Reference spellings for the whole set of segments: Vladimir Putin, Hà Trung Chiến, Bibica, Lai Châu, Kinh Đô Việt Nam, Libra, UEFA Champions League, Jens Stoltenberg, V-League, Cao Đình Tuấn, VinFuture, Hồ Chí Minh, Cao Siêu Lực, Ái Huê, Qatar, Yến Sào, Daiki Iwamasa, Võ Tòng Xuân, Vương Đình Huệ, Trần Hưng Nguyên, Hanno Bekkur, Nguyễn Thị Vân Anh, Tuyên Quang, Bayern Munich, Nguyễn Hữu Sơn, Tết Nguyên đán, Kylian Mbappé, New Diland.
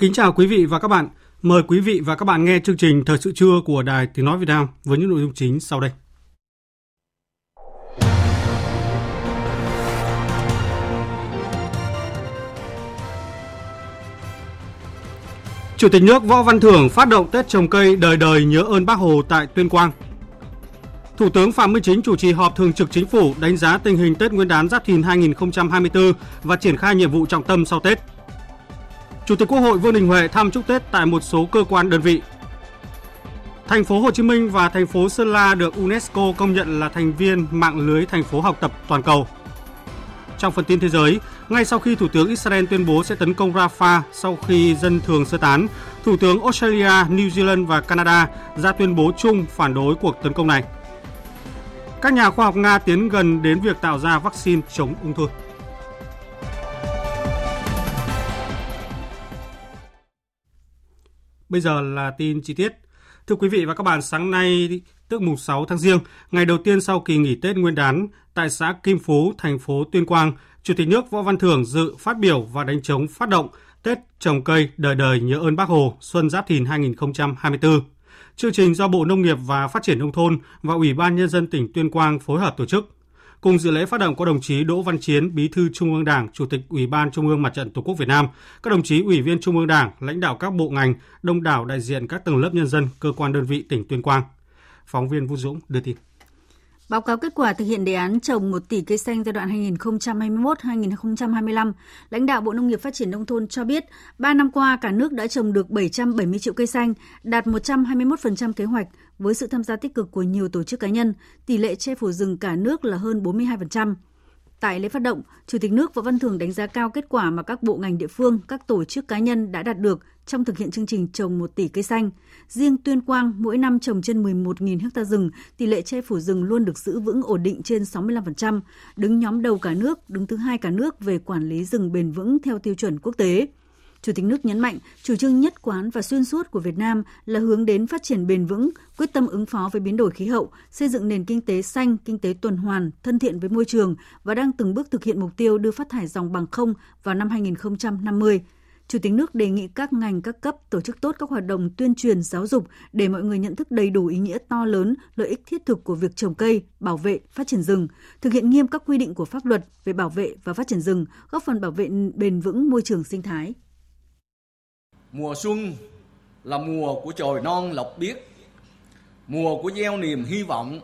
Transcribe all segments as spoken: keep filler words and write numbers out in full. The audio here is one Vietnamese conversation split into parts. Kính chào quý vị và các bạn. Mời quý vị và các bạn nghe chương trình Thời sự trưa của Đài Tiếng Nói Việt Nam với những nội dung chính sau đây. Chủ tịch nước Võ Văn Thưởng phát động Tết trồng cây đời đời nhớ ơn Bác Hồ tại Tuyên Quang. Thủ tướng Phạm Minh Chính chủ trì họp thường trực chính phủ đánh giá tình hình Tết Nguyên đán Giáp Thìn hai không hai tư và triển khai nhiệm vụ trọng tâm sau Tết. Chủ tịch Quốc hội Vương Đình Huệ thăm chúc Tết tại một số cơ quan đơn vị. Thành phố Hồ Chí Minh và thành phố Sơn La được UNESCO công nhận là thành viên mạng lưới thành phố học tập toàn cầu. Trong phần tin thế giới, ngay sau khi Thủ tướng Israel tuyên bố sẽ tấn công Rafah sau khi dân thường sơ tán, Thủ tướng Australia, New Zealand và Canada ra tuyên bố chung phản đối cuộc tấn công này. Các nhà khoa học Nga tiến gần đến việc tạo ra vaccine chống ung thư. Bây giờ là tin chi tiết. Thưa quý vị và các bạn, sáng nay tức mùng sáu tháng Giêng, ngày đầu tiên sau kỳ nghỉ Tết Nguyên đán, tại xã Kim Phú, thành phố Tuyên Quang, Chủ tịch nước Võ Văn Thưởng dự phát biểu và đánh trống phát động Tết trồng cây đời đời nhớ ơn Bác Hồ Xuân Giáp Thìn hai không hai tư. Chương trình do Bộ Nông nghiệp và Phát triển Nông thôn và Ủy ban Nhân dân tỉnh Tuyên Quang phối hợp tổ chức. Cùng dự lễ phát động có đồng chí Đỗ Văn Chiến, Bí thư Trung ương Đảng, Chủ tịch Ủy ban Trung ương Mặt trận Tổ quốc Việt Nam, các đồng chí Ủy viên Trung ương Đảng, lãnh đạo các bộ ngành, đông đảo đại diện các tầng lớp nhân dân, cơ quan đơn vị tỉnh Tuyên Quang. Phóng viên Vũ Dũng đưa tin. Báo cáo kết quả thực hiện đề án trồng một tỷ cây xanh giai đoạn hai nghìn không trăm hai mươi mốt đến hai nghìn không trăm hai mươi lăm, lãnh đạo Bộ Nông nghiệp Phát triển Nông thôn cho biết, ba năm qua cả nước đã trồng được bảy trăm bảy mươi triệu cây xanh, đạt một trăm hai mươi mốt phần trăm kế hoạch với sự tham gia tích cực của nhiều tổ chức cá nhân, tỷ lệ che phủ rừng cả nước là hơn bốn mươi hai phần trăm. Tại lễ phát động, Chủ tịch nước Võ Văn Thưởng đánh giá cao kết quả mà các bộ ngành địa phương, các tổ chức cá nhân đã đạt được trong thực hiện chương trình trồng một tỷ cây xanh. Riêng Tuyên Quang mỗi năm trồng trên mười một nghìn ha rừng, tỷ lệ che phủ rừng luôn được giữ vững ổn định trên sáu mươi lăm phần trăm, đứng nhóm đầu cả nước, đứng thứ hai cả nước về quản lý rừng bền vững theo tiêu chuẩn quốc tế. Chủ tịch nước nhấn mạnh, chủ trương nhất quán và xuyên suốt của Việt Nam là hướng đến phát triển bền vững, quyết tâm ứng phó với biến đổi khí hậu, xây dựng nền kinh tế xanh, kinh tế tuần hoàn, thân thiện với môi trường và đang từng bước thực hiện mục tiêu đưa phát thải ròng bằng không vào năm hai nghìn không trăm năm mươi. Chủ tịch nước đề nghị các ngành, các cấp tổ chức tốt các hoạt động tuyên truyền, giáo dục để mọi người nhận thức đầy đủ ý nghĩa to lớn, lợi ích thiết thực của việc trồng cây, bảo vệ, phát triển rừng, thực hiện nghiêm các quy định của pháp luật về bảo vệ và phát triển rừng, góp phần bảo vệ bền vững môi trường sinh thái. Mùa xuân là mùa của chồi non lộc biếc, mùa của gieo niềm hy vọng.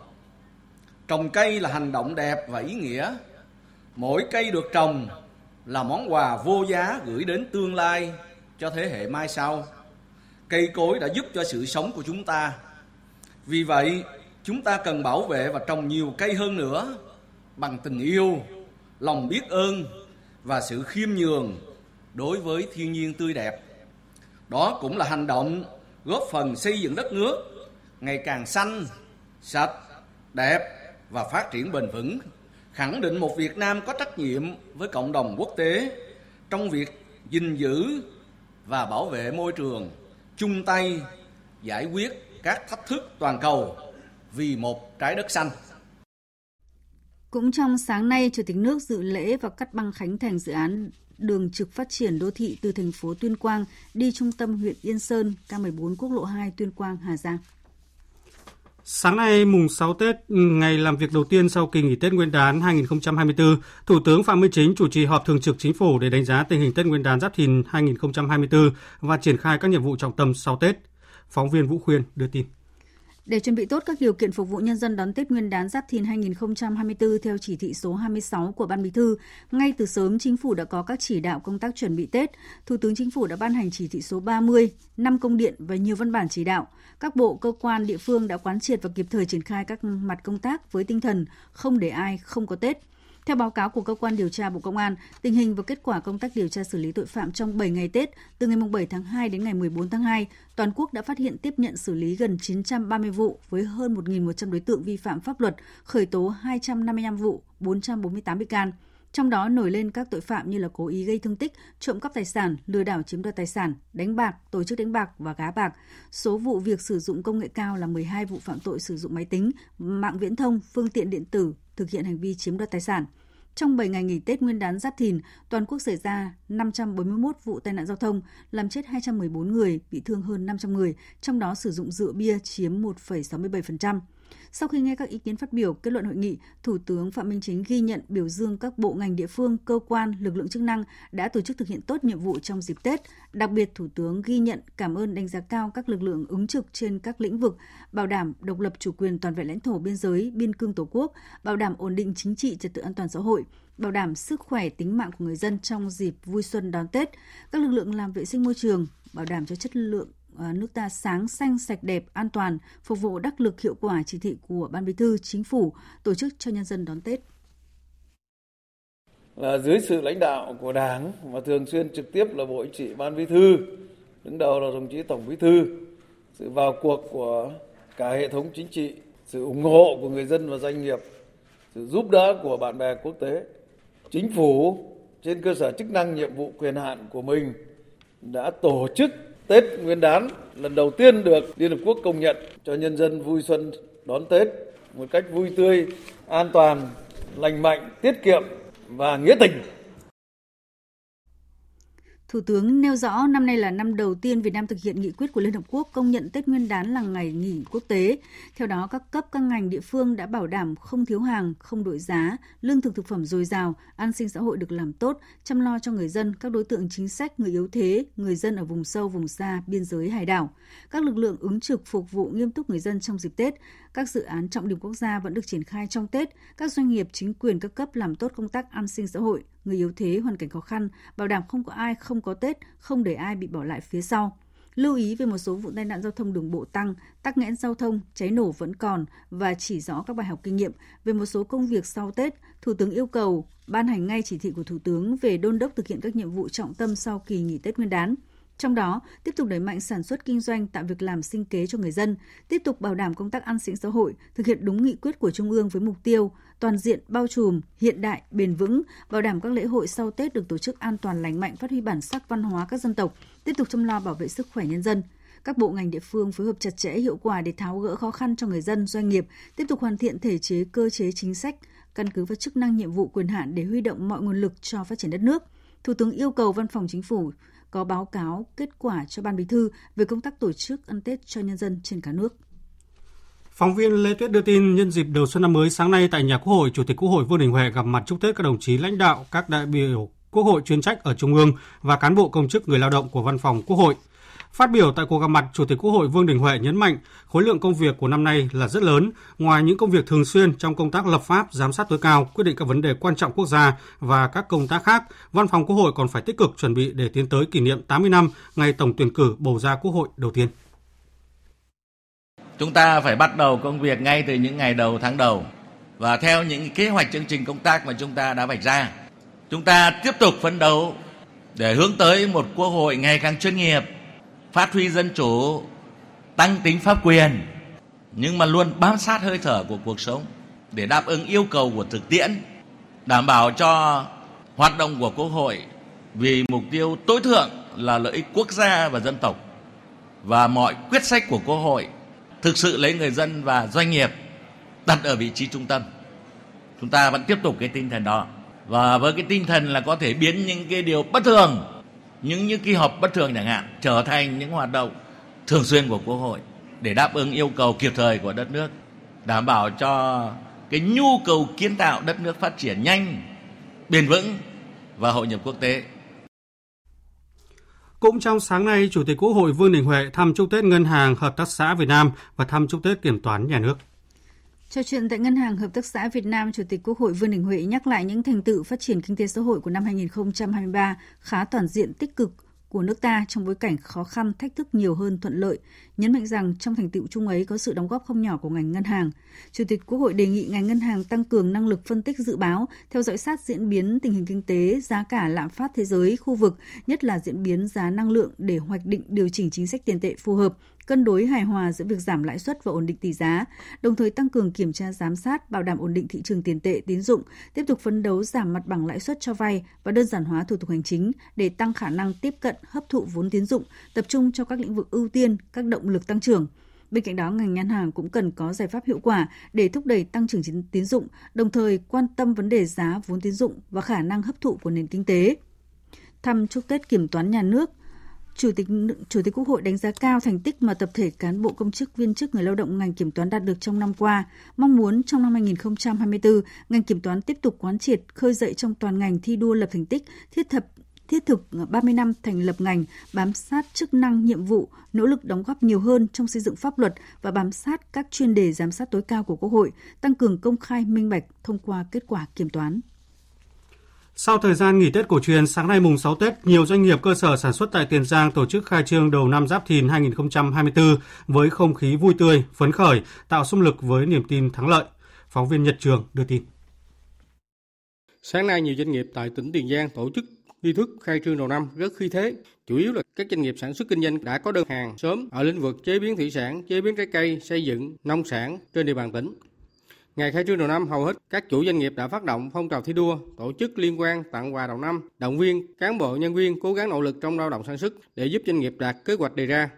Trồng cây là hành động đẹp và ý nghĩa. Mỗi cây được trồng là món quà vô giá gửi đến tương lai cho thế hệ mai sau. Cây cối đã giúp cho sự sống của chúng ta. Vì vậy, chúng ta cần bảo vệ và trồng nhiều cây hơn nữa bằng tình yêu, lòng biết ơn và sự khiêm nhường đối với thiên nhiên tươi đẹp. Đó cũng là hành động góp phần xây dựng đất nước ngày càng xanh, sạch, đẹp và phát triển bền vững, khẳng định một Việt Nam có trách nhiệm với cộng đồng quốc tế trong việc gìn giữ và bảo vệ môi trường, chung tay giải quyết các thách thức toàn cầu vì một trái đất xanh. Cũng trong sáng nay, Chủ tịch nước dự lễ và cắt băng khánh thành dự án đường trực phát triển đô thị từ thành phố Tuyên Quang đi trung tâm huyện Yên Sơn, K mười bốn quốc lộ hai Tuyên Quang, Hà Giang. Sáng nay mùng sáu Tết, ngày làm việc đầu tiên sau kỳ nghỉ Tết Nguyên đán hai không hai tư, Thủ tướng Phạm Minh Chính chủ trì họp thường trực chính phủ để đánh giá tình hình Tết Nguyên đán Giáp Thìn hai không hai tư và triển khai các nhiệm vụ trọng tâm sau Tết. Phóng viên Vũ Khuyên đưa tin. Để chuẩn bị tốt các điều kiện phục vụ nhân dân đón Tết Nguyên đán Giáp Thìn hai không hai tư theo chỉ thị số hai mươi sáu của Ban Bí thư, ngay từ sớm Chính phủ đã có các chỉ đạo công tác chuẩn bị Tết. Thủ tướng Chính phủ đã ban hành chỉ thị số ba mươi, năm công điện và nhiều văn bản chỉ đạo. Các bộ, cơ quan, địa phương đã quán triệt và kịp thời triển khai các mặt công tác với tinh thần không để ai không có Tết. Theo báo cáo của cơ quan điều tra Bộ Công an, tình hình và kết quả công tác điều tra xử lý tội phạm trong bảy ngày Tết, từ ngày bảy tháng hai đến ngày mười bốn tháng hai, toàn quốc đã phát hiện tiếp nhận xử lý gần chín trăm ba mươi vụ với hơn một nghìn một trăm đối tượng vi phạm pháp luật, khởi tố hai trăm năm mươi lăm vụ, bốn trăm bốn mươi tám bị can. Trong đó nổi lên các tội phạm như là cố ý gây thương tích, trộm cắp tài sản, lừa đảo chiếm đoạt tài sản, đánh bạc, tổ chức đánh bạc và gá bạc. Số vụ việc sử dụng công nghệ cao là mười hai vụ phạm tội sử dụng máy tính, mạng viễn thông, phương tiện điện tử, thực hiện hành vi chiếm đoạt tài sản. Trong bảy ngày nghỉ Tết Nguyên đán Giáp Thìn, toàn quốc xảy ra năm trăm bốn mươi mốt vụ tai nạn giao thông, làm chết hai trăm mười bốn người, bị thương hơn năm trăm người, trong đó sử dụng rượu bia chiếm một phẩy sáu mươi bảy phần trăm. Sau khi nghe các ý kiến phát biểu, kết luận hội nghị, Thủ tướng Phạm Minh Chính ghi nhận biểu dương các bộ ngành địa phương, cơ quan, lực lượng chức năng đã tổ chức thực hiện tốt nhiệm vụ trong dịp Tết. Đặc biệt, Thủ tướng ghi nhận, cảm ơn, đánh giá cao các lực lượng ứng trực trên các lĩnh vực, bảo đảm độc lập chủ quyền toàn vẹn lãnh thổ biên giới, biên cương Tổ quốc, bảo đảm ổn định chính trị, trật tự an toàn xã hội, bảo đảm sức khỏe, tính mạng của người dân trong dịp vui xuân đón Tết. Các lực lượng làm vệ sinh môi trường, bảo đảm cho chất lượng nước ta sáng, xanh, sạch, đẹp, an toàn, phục vụ đắc lực hiệu quả chỉ thị của Ban Bí thư, Chính phủ, tổ chức cho nhân dân đón Tết. Là dưới sự lãnh đạo của Đảng và thường xuyên trực tiếp là Bộ Chính trị, Ban Bí thư, đứng đầu là đồng chí Tổng Bí thư, sự vào cuộc của cả hệ thống chính trị, sự ủng hộ của người dân và doanh nghiệp, sự giúp đỡ của bạn bè quốc tế, Chính phủ trên cơ sở chức năng, nhiệm vụ, quyền hạn của mình đã tổ chức Tết Nguyên đán lần đầu tiên được Liên Hợp Quốc công nhận cho nhân dân vui xuân đón Tết một cách vui tươi, an toàn, lành mạnh, tiết kiệm và nghĩa tình. Thủ tướng nêu rõ năm nay là năm đầu tiên Việt Nam thực hiện nghị quyết của Liên Hợp Quốc công nhận Tết Nguyên đán là ngày nghỉ quốc tế. Theo đó, các cấp, các ngành địa phương đã bảo đảm không thiếu hàng, không đội giá, lương thực thực phẩm dồi dào, an sinh xã hội được làm tốt, chăm lo cho người dân, các đối tượng chính sách, người yếu thế, người dân ở vùng sâu, vùng xa, biên giới, hải đảo. Các lực lượng ứng trực phục vụ nghiêm túc người dân trong dịp Tết. Các dự án trọng điểm quốc gia vẫn được triển khai trong Tết. Các doanh nghiệp, chính quyền các cấp làm tốt công tác an sinh xã hội, người yếu thế, hoàn cảnh khó khăn, bảo đảm không có ai không có Tết, không để ai bị bỏ lại phía sau. Lưu ý về một số vụ tai nạn giao thông đường bộ tăng, tắc nghẽn giao thông, cháy nổ vẫn còn và chỉ rõ các bài học kinh nghiệm về một số công việc sau Tết. Thủ tướng yêu cầu ban hành ngay chỉ thị của Thủ tướng về đôn đốc thực hiện các nhiệm vụ trọng tâm sau kỳ nghỉ Tết Nguyên đán. Trong đó, tiếp tục đẩy mạnh sản xuất kinh doanh, tạo việc làm sinh kế cho người dân, tiếp tục bảo đảm công tác an sinh xã hội, thực hiện đúng nghị quyết của Trung ương với mục tiêu toàn diện, bao trùm, hiện đại, bền vững, bảo đảm các lễ hội sau Tết được tổ chức an toàn, lành mạnh, phát huy bản sắc văn hóa các dân tộc, tiếp tục chăm lo bảo vệ sức khỏe nhân dân. Các bộ ngành địa phương phối hợp chặt chẽ hiệu quả để tháo gỡ khó khăn cho người dân, doanh nghiệp, tiếp tục hoàn thiện thể chế, cơ chế chính sách, căn cứ vào chức năng nhiệm vụ quyền hạn để huy động mọi nguồn lực cho phát triển đất nước. Thủ tướng yêu cầu Văn phòng Chính phủ có báo cáo kết quả cho Ban Bí thư về công tác tổ chức ăn Tết cho nhân dân trên cả nước. Phóng viên Lê Tuyết đưa tin, nhân dịp đầu xuân năm mới sáng nay tại nhà Quốc hội, Chủ tịch Quốc hội Vương Đình Huệ gặp mặt chúc Tết các đồng chí lãnh đạo, các đại biểu Quốc hội chuyên trách ở Trung ương và cán bộ công chức người lao động của Văn phòng Quốc hội. Phát biểu tại cuộc gặp mặt, Chủ tịch Quốc hội Vương Đình Huệ nhấn mạnh khối lượng công việc của năm nay là rất lớn, ngoài những công việc thường xuyên trong công tác lập pháp, giám sát tối cao, quyết định các vấn đề quan trọng quốc gia và các công tác khác, Văn phòng Quốc hội còn phải tích cực chuẩn bị để tiến tới kỷ niệm tám mươi năm ngày tổng tuyển cử bầu ra Quốc hội đầu tiên. Chúng ta phải bắt đầu công việc ngay từ những ngày đầu tháng đầu và theo những kế hoạch chương trình công tác mà chúng ta đã vạch ra. Chúng ta tiếp tục phấn đấu để hướng tới một Quốc hội ngày càng chuyên nghiệp, phát huy dân chủ, tăng tính pháp quyền, nhưng mà luôn bám sát hơi thở của cuộc sống để đáp ứng yêu cầu của thực tiễn, đảm bảo cho hoạt động của Quốc hội vì mục tiêu tối thượng là lợi ích quốc gia và dân tộc, và mọi quyết sách của Quốc hội thực sự lấy người dân và doanh nghiệp đặt ở vị trí trung tâm. Chúng ta vẫn tiếp tục cái tinh thần đó, và với cái tinh thần là có thể biến những cái điều bất thường, những những kỳ họp bất thường chẳng hạn, trở thành những hoạt động thường xuyên của Quốc hội để đáp ứng yêu cầu kịp thời của đất nước, đảm bảo cho cái nhu cầu kiến tạo đất nước phát triển nhanh, bền vững và hội nhập quốc tế. Cũng trong sáng nay, Chủ tịch Quốc hội Vương Đình Huệ thăm chúc Tết Ngân hàng Hợp tác xã Việt Nam và thăm chúc Tết Kiểm toán Nhà nước. Trò chuyện tại Ngân hàng Hợp tác xã Việt Nam, Chủ tịch Quốc hội Vương Đình Huệ nhắc lại những thành tựu phát triển kinh tế xã hội của năm hai không hai ba khá toàn diện, tích cực của nước ta trong bối cảnh khó khăn, thách thức nhiều hơn thuận lợi, nhấn mạnh rằng trong thành tựu chung ấy có sự đóng góp không nhỏ của ngành ngân hàng. Chủ tịch Quốc hội đề nghị ngành ngân hàng tăng cường năng lực phân tích dự báo, theo dõi sát diễn biến tình hình kinh tế, giá cả, lạm phát thế giới, khu vực, nhất là diễn biến giá năng lượng để hoạch định điều chỉnh chính sách tiền tệ phù hợp, cân đối hài hòa giữa việc giảm lãi suất và ổn định tỷ giá, đồng thời tăng cường kiểm tra giám sát, bảo đảm ổn định thị trường tiền tệ tín dụng, tiếp tục phấn đấu giảm mặt bằng lãi suất cho vay và đơn giản hóa thủ tục hành chính để tăng khả năng tiếp cận, hấp thụ vốn tín dụng, tập trung cho các lĩnh vực ưu tiên, các động lực tăng trưởng. Bên cạnh đó, ngành ngân hàng cũng cần có giải pháp hiệu quả để thúc đẩy tăng trưởng tín dụng, đồng thời quan tâm vấn đề giá vốn tín dụng và khả năng hấp thụ của nền kinh tế. Thăm chúc Tết Kiểm toán Nhà nước, Chủ tịch Chủ tịch Quốc hội đánh giá cao thành tích mà tập thể cán bộ, công chức, viên chức, người lao động ngành kiểm toán đạt được trong năm qua, mong muốn trong năm hai không hai tư, ngành kiểm toán tiếp tục quán triệt, khơi dậy trong toàn ngành thi đua lập thành tích, thiết thực thiết thực ba mươi năm thành lập ngành, bám sát chức năng, nhiệm vụ, nỗ lực đóng góp nhiều hơn trong xây dựng pháp luật và bám sát các chuyên đề giám sát tối cao của Quốc hội, tăng cường công khai, minh bạch thông qua kết quả kiểm toán. Sau thời gian nghỉ Tết cổ truyền, sáng nay mùng sáu Tết, nhiều doanh nghiệp cơ sở sản xuất tại Tiền Giang tổ chức khai trương đầu năm Giáp Thìn hai không hai tư với không khí vui tươi, phấn khởi, tạo xung lực với niềm tin thắng lợi. Phóng viên Nhật Trường đưa tin. Sáng nay, nhiều doanh nghiệp tại tỉnh Tiền Giang tổ chức nghi thức khai trương đầu năm rất khí thế. Chủ yếu là các doanh nghiệp sản xuất kinh doanh đã có đơn hàng sớm ở lĩnh vực chế biến thủy sản, chế biến trái cây, xây dựng, nông sản trên địa bàn tỉnh. Ngày khai trương đầu năm, hầu hết các chủ doanh nghiệp đã phát động phong trào thi đua, tổ chức liên quan tặng quà đầu năm, động viên cán bộ nhân viên cố gắng nỗ lực trong lao động sản xuất để giúp doanh nghiệp đạt kế hoạch đề ra.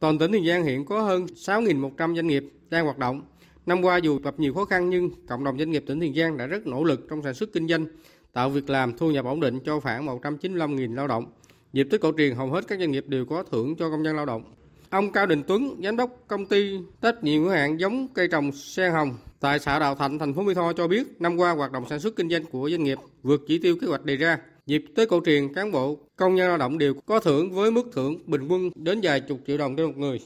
Toàn tỉnh Tiền Giang hiện có hơn sáu nghìn một trăm doanh nghiệp đang hoạt động. Năm qua dù gặp nhiều khó khăn nhưng cộng đồng doanh nghiệp tỉnh Tiền Giang đã rất nỗ lực trong sản xuất kinh doanh, tạo việc làm, thu nhập ổn định cho khoảng một trăm chín mươi lăm nghìn lao động. Dịp Tết cổ truyền hầu hết các doanh nghiệp đều có thưởng cho công nhân lao động. Ông Cao Đình Tuấn, giám đốc công ty trách nhiệm hữu hạn giống cây trồng sen hồng tại xã Đạo Thạnh, thành phố Mỹ Tho cho biết, năm qua hoạt động sản xuất kinh doanh của doanh nghiệp vượt chỉ tiêu kế hoạch đề ra. Dịp Tết cổ truyền, cán bộ, công nhân lao động đều có thưởng với mức thưởng bình quân đến vài chục triệu đồng trên một người.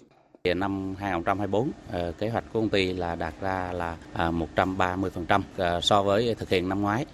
Năm hai không hai tư, kế hoạch của công ty là đạt ra là một trăm ba mươi phần trăm so với thực hiện năm ngoái.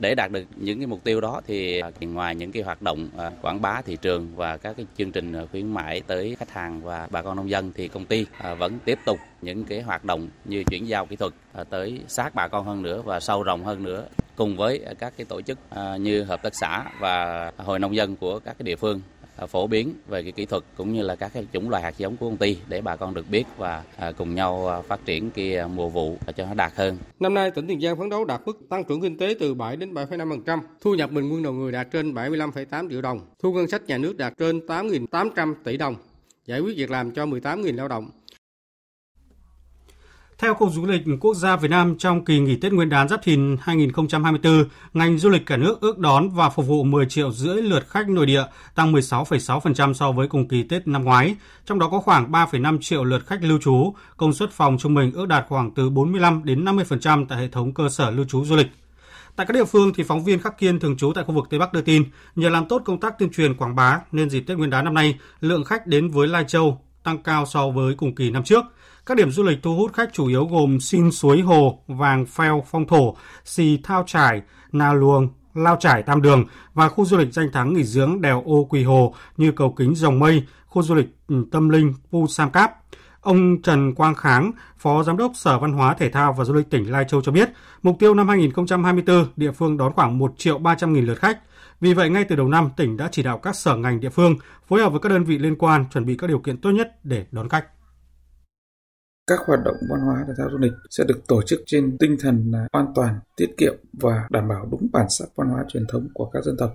Để đạt được những cái mục tiêu đó thì ngoài những cái hoạt động quảng bá thị trường và các cái chương trình khuyến mãi tới khách hàng và bà con nông dân thì công ty vẫn tiếp tục những cái hoạt động như chuyển giao kỹ thuật tới sát bà con hơn nữa và sâu rộng hơn nữa cùng với các cái tổ chức như hợp tác xã và hội nông dân của các cái địa phương phổ biến về cái kỹ thuật cũng như là các cái chủng loại hạt giống của công ty để bà con được biết và cùng nhau phát triển cái mùa vụ cho nó đạt hơn. Năm nay tỉnh Tiền Giang phấn đấu đạt mức tăng trưởng kinh tế từ bảy đến bảy phẩy năm phần trăm, thu nhập bình quân đầu người đạt trên bảy mươi lăm phẩy tám triệu đồng, thu ngân sách nhà nước đạt trên tám nghìn tám trăm tỷ đồng, giải quyết việc làm cho mười tám nghìn lao động. Theo Cục Du lịch Quốc gia Việt Nam, trong kỳ nghỉ Tết Nguyên đán Giáp Thìn hai không hai tư, ngành du lịch cả nước ước đón và phục vụ mười triệu rưỡi lượt khách nội địa, tăng mười sáu phẩy sáu phần trăm so với cùng kỳ Tết năm ngoái. Trong đó có khoảng ba phẩy năm triệu lượt khách lưu trú, công suất phòng trung bình ước đạt khoảng từ bốn mươi lăm đến năm mươi phần trăm tại hệ thống cơ sở lưu trú du lịch. Tại các địa phương thì phóng viên Khắc Kiên thường trú tại khu vực Tây Bắc đưa tin, nhờ làm tốt công tác tuyên truyền quảng bá nên dịp Tết Nguyên đán năm nay, lượng khách đến với Lai Châu tăng cao so với cùng kỳ năm trước. Các điểm du lịch thu hút khách chủ yếu gồm Xin Suối Hồ, Vàng Phèo, Phong Thổ, Xì Thao Trải, Nà Luồng, Lao Trải, Tam Đường và khu du lịch danh thắng nghỉ dưỡng đèo Ô Quỳ Hồ như Cầu Kính Rồng Mây, khu du lịch tâm linh Pu Sam Cáp. Ông Trần Quang Kháng, Phó Giám đốc Sở Văn hóa Thể thao và Du lịch tỉnh Lai Châu cho biết, mục tiêu năm hai không hai tư địa phương đón khoảng một triệu ba trăm nghìn lượt khách. Vì vậy, ngay từ đầu năm, tỉnh đã chỉ đạo các sở ngành địa phương phối hợp với các đơn vị liên quan chuẩn bị các điều kiện tốt nhất để đón khách. Các hoạt động văn hóa thể thao du lịch sẽ được tổ chức trên tinh thần an toàn, tiết kiệm và đảm bảo đúng bản sắc văn hóa truyền thống của các dân tộc.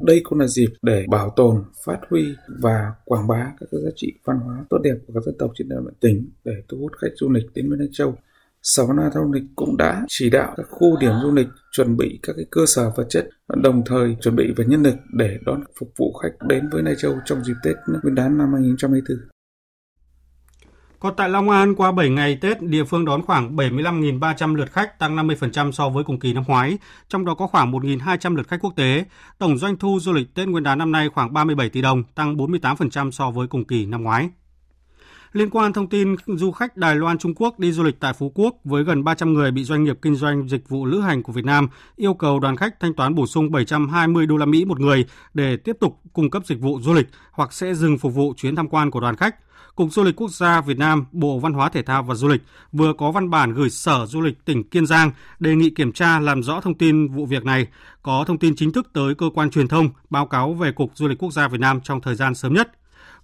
Đây cũng là dịp để bảo tồn, phát huy và quảng bá các giá trị văn hóa tốt đẹp của các dân tộc trên địa bàn tỉnh để thu hút khách du lịch đến với Lai Châu. Sở Văn hóa Du lịch cũng đã chỉ đạo các khu điểm du lịch chuẩn bị các cái cơ sở vật chất, đồng thời chuẩn bị về nhân lực để đón phục vụ khách đến với Lai Châu trong dịp Tết Nguyên đán năm hai không hai tư. Còn tại Long An, qua bảy ngày Tết, địa phương đón khoảng bảy mươi lăm nghìn ba trăm lượt khách, tăng năm mươi phần trăm so với cùng kỳ năm ngoái, trong đó có khoảng một nghìn hai trăm lượt khách quốc tế. Tổng doanh thu du lịch Tết Nguyên đán năm nay khoảng ba mươi bảy tỷ đồng, tăng bốn mươi tám phần trăm so với cùng kỳ năm ngoái. Liên quan thông tin du khách Đài Loan Trung Quốc đi du lịch tại Phú Quốc với gần ba trăm người bị doanh nghiệp kinh doanh dịch vụ lữ hành của Việt Nam yêu cầu đoàn khách thanh toán bổ sung bảy trăm hai mươi đô la Mỹ một người để tiếp tục cung cấp dịch vụ du lịch hoặc sẽ dừng phục vụ chuyến tham quan của đoàn khách. Cục Du lịch Quốc gia Việt Nam, Bộ Văn hóa Thể thao và Du lịch vừa có văn bản gửi Sở Du lịch tỉnh Kiên Giang đề nghị kiểm tra làm rõ thông tin vụ việc này, có thông tin chính thức tới cơ quan truyền thông báo cáo về Cục Du lịch Quốc gia Việt Nam trong thời gian sớm nhất.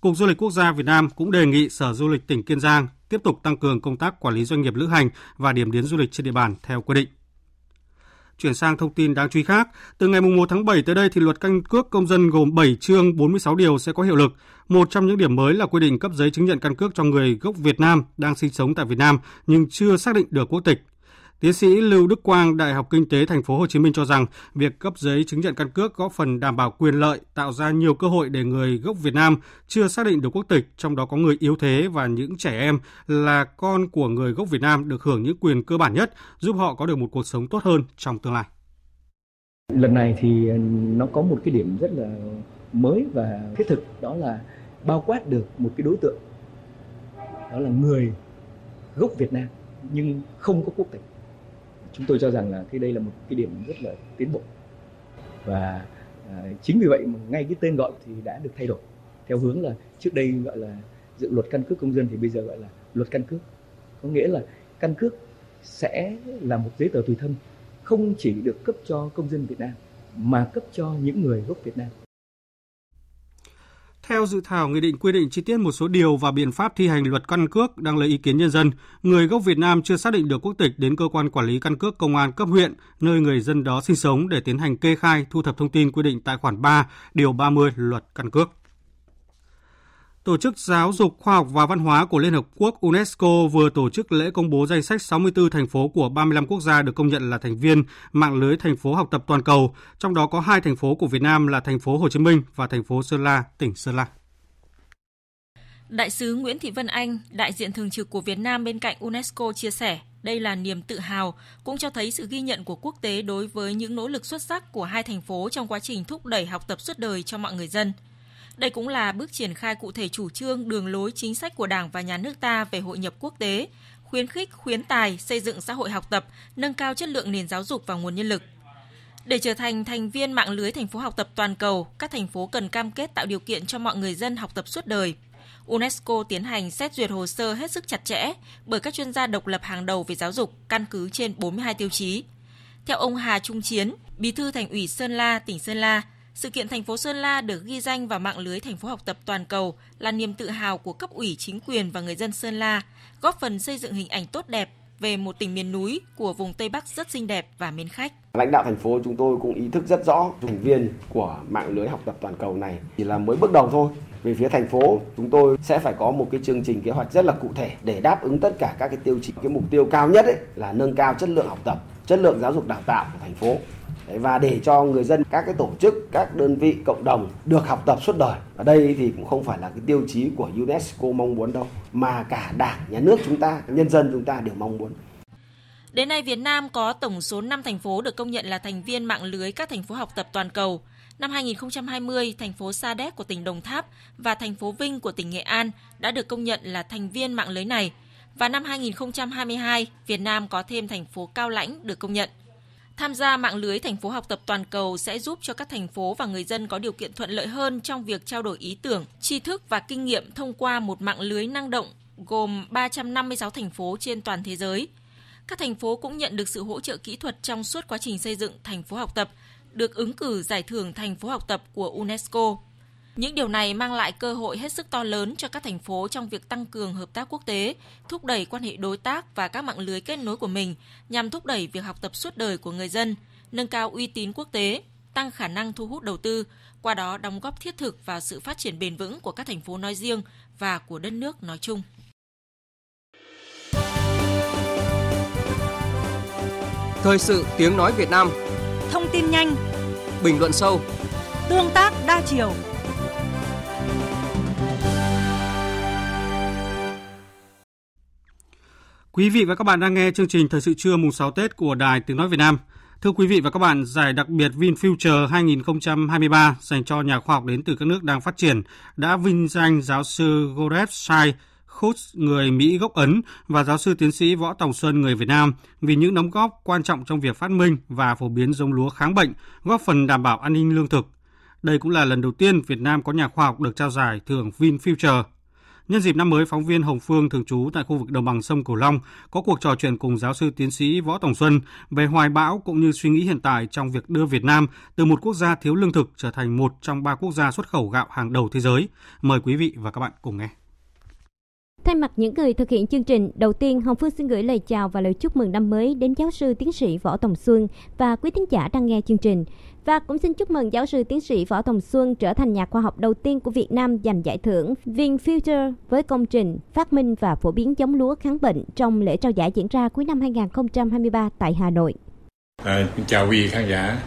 Cục Du lịch Quốc gia Việt Nam cũng đề nghị Sở Du lịch tỉnh Kiên Giang tiếp tục tăng cường công tác quản lý doanh nghiệp lữ hành và điểm đến du lịch trên địa bàn theo quy định. Chuyển sang thông tin đáng chú ý khác, từ ngày mùng một tháng bảy tới đây thì luật căn cước công dân gồm bảy chương bốn mươi sáu điều sẽ có hiệu lực. Một trong những điểm mới là quy định cấp giấy chứng nhận căn cước cho người gốc Việt Nam đang sinh sống tại Việt Nam nhưng chưa xác định được quốc tịch. Tiến sĩ Lưu Đức Quang, Đại học Kinh tế Thành phố Hồ Chí Minh cho rằng việc cấp giấy chứng nhận căn cước góp phần đảm bảo quyền lợi, tạo ra nhiều cơ hội để người gốc Việt Nam chưa xác định được quốc tịch, trong đó có người yếu thế và những trẻ em là con của người gốc Việt Nam được hưởng những quyền cơ bản nhất, giúp họ có được một cuộc sống tốt hơn trong tương lai. Lần này thì nó có một cái điểm rất là mới và thiết thực, đó là bao quát được một cái đối tượng, đó là người gốc Việt Nam nhưng không có quốc tịch. Chúng tôi cho rằng là cái đây là một cái điểm rất là tiến bộ, và à, chính vì vậy mà ngay cái tên gọi thì đã được thay đổi theo hướng là trước đây gọi là dự luật căn cước công dân thì bây giờ gọi là luật căn cước, có nghĩa là căn cước sẽ là một giấy tờ tùy thân không chỉ được cấp cho công dân Việt Nam mà cấp cho những người gốc Việt Nam. Theo dự thảo nghị định quy định chi tiết một số điều và biện pháp thi hành luật căn cước đang lấy ý kiến nhân dân, người gốc Việt Nam chưa xác định được quốc tịch đến cơ quan quản lý căn cước công an cấp huyện, nơi người dân đó sinh sống để tiến hành kê khai, thu thập thông tin quy định tại khoản ba, điều ba mươi luật căn cước. Tổ chức Giáo dục, Khoa học và Văn hóa của Liên Hợp Quốc UNESCO vừa tổ chức lễ công bố danh sách sáu mươi tư thành phố của ba mươi lăm quốc gia được công nhận là thành viên mạng lưới thành phố học tập toàn cầu, trong đó có hai thành phố của Việt Nam là thành phố Hồ Chí Minh và thành phố Sơn La, tỉnh Sơn La. Đại sứ Nguyễn Thị Vân Anh, đại diện thường trực của Việt Nam bên cạnh UNESCO chia sẻ, đây là niềm tự hào, cũng cho thấy sự ghi nhận của quốc tế đối với những nỗ lực xuất sắc của hai thành phố trong quá trình thúc đẩy học tập suốt đời cho mọi người dân. Đây cũng là bước triển khai cụ thể chủ trương, đường lối, chính sách của Đảng và Nhà nước ta về hội nhập quốc tế, khuyến khích, khuyến tài, xây dựng xã hội học tập, nâng cao chất lượng nền giáo dục và nguồn nhân lực. Để trở thành thành viên mạng lưới thành phố học tập toàn cầu, các thành phố cần cam kết tạo điều kiện cho mọi người dân học tập suốt đời. UNESCO tiến hành xét duyệt hồ sơ hết sức chặt chẽ bởi các chuyên gia độc lập hàng đầu về giáo dục, căn cứ trên bốn mươi hai tiêu chí. Theo ông Hà Trung Chiến, Bí thư Thành ủy Sơn La, tỉnh Sơn La, sự kiện thành phố Sơn La được ghi danh vào mạng lưới thành phố học tập toàn cầu là niềm tự hào của cấp ủy, chính quyền và người dân Sơn La, góp phần xây dựng hình ảnh tốt đẹp về một tỉnh miền núi của vùng Tây Bắc rất xinh đẹp và mến khách. Lãnh đạo thành phố chúng tôi cũng ý thức rất rõ thành viên của mạng lưới học tập toàn cầu này chỉ là mới bước đầu thôi. Về phía thành phố, chúng tôi sẽ phải có một cái chương trình kế hoạch rất là cụ thể để đáp ứng tất cả các cái tiêu chí. Cái mục tiêu cao nhất ấy là nâng cao chất lượng học tập, chất lượng giáo dục đào tạo của thành phố. Và để cho người dân, các cái tổ chức, các đơn vị, cộng đồng được học tập suốt đời. Ở đây thì cũng không phải là cái tiêu chí của UNESCO mong muốn đâu, mà cả Đảng, Nhà nước chúng ta, nhân dân chúng ta đều mong muốn. Đến nay, Việt Nam có tổng số năm thành phố được công nhận là thành viên mạng lưới các thành phố học tập toàn cầu. Năm hai không hai không, thành phố Sa Đéc của tỉnh Đồng Tháp và thành phố Vinh của tỉnh Nghệ An đã được công nhận là thành viên mạng lưới này. Và năm hai không hai hai, Việt Nam có thêm thành phố Cao Lãnh được công nhận. Tham gia mạng lưới thành phố học tập toàn cầu sẽ giúp cho các thành phố và người dân có điều kiện thuận lợi hơn trong việc trao đổi ý tưởng, tri thức và kinh nghiệm thông qua một mạng lưới năng động gồm ba trăm năm mươi sáu thành phố trên toàn thế giới. Các thành phố cũng nhận được sự hỗ trợ kỹ thuật trong suốt quá trình xây dựng thành phố học tập, được ứng cử giải thưởng thành phố học tập của UNESCO. Những điều này mang lại cơ hội hết sức to lớn cho các thành phố trong việc tăng cường hợp tác quốc tế, thúc đẩy quan hệ đối tác và các mạng lưới kết nối của mình nhằm thúc đẩy việc học tập suốt đời của người dân, nâng cao uy tín quốc tế, tăng khả năng thu hút đầu tư, qua đó đóng góp thiết thực vào sự phát triển bền vững của các thành phố nói riêng và của đất nước nói chung. Thời sự tiếng nói Việt Nam. Thông tin nhanh, bình luận sâu, tương tác đa chiều. Quý vị và các bạn đang nghe chương trình Thời sự trưa mùng sáu Tết của Đài Tiếng Nói Việt Nam. Thưa quý vị và các bạn, giải đặc biệt VinFuture hai không hai ba dành cho nhà khoa học đến từ các nước đang phát triển đã vinh danh giáo sư Gorev Shai Khus, người Mỹ gốc Ấn, và giáo sư tiến sĩ Võ Tòng Xuân, người Việt Nam, vì những đóng góp quan trọng trong việc phát minh và phổ biến giống lúa kháng bệnh, góp phần đảm bảo an ninh lương thực. Đây cũng là lần đầu tiên Việt Nam có nhà khoa học được trao giải thưởng VinFuture. Nhân dịp năm mới, phóng viên Hồng Phương thường trú tại khu vực đồng bằng sông Cửu Long có cuộc trò chuyện cùng giáo sư tiến sĩ Võ Tòng Xuân về hoài bão cũng như suy nghĩ hiện tại trong việc đưa Việt Nam từ một quốc gia thiếu lương thực trở thành một trong ba quốc gia xuất khẩu gạo hàng đầu thế giới. Mời quý vị và các bạn cùng nghe. Thay mặt những người thực hiện chương trình, đầu tiên Hồng Phương xin gửi lời chào và lời chúc mừng năm mới đến giáo sư tiến sĩ Võ Tòng Xuân và quý thính giả đang nghe chương trình. Và cũng xin chúc mừng giáo sư tiến sĩ Võ Tòng Xuân trở thành nhà khoa học đầu tiên của Việt Nam giành giải thưởng VinFuture với công trình phát minh và phổ biến giống lúa kháng bệnh trong lễ trao giải diễn ra cuối năm hai không hai ba tại Hà Nội. À, chào quý khán giả.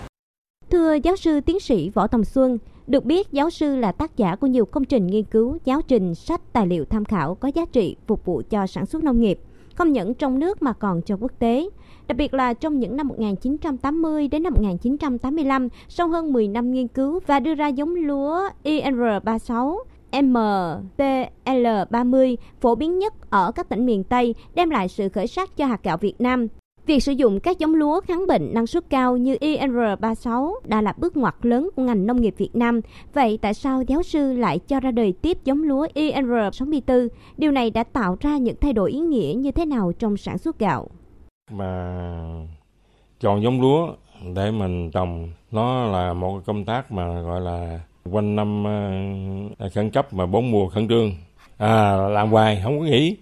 Thưa giáo sư tiến sĩ Võ Tòng Xuân, được biết giáo sư là tác giả của nhiều công trình nghiên cứu, giáo trình, sách, tài liệu tham khảo có giá trị phục vụ cho sản xuất nông nghiệp, không những trong nước mà còn cho quốc tế. Đặc biệt là trong những năm một nghìn chín trăm tám mươi đến năm một nghìn chín trăm tám mươi lăm, sau hơn mười năm nghiên cứu và đưa ra giống lúa I N R ba sáu, M T L ba mươi phổ biến nhất ở các tỉnh miền Tây đem lại sự khởi sắc cho hạt gạo Việt Nam. Việc sử dụng các giống lúa kháng bệnh năng suất cao như I N R ba sáu đã là bước ngoặt lớn của ngành nông nghiệp Việt Nam. Vậy tại sao giáo sư lại cho ra đời tiếp giống lúa I N R sáu mươi tư? Điều này đã tạo ra những thay đổi ý nghĩa như thế nào trong sản xuất gạo? Mà chọn giống lúa để mình trồng, nó là một công tác mà gọi là quanh năm khẩn cấp mà bốn mùa khẩn trương. À, làm hoài, không có nghỉ.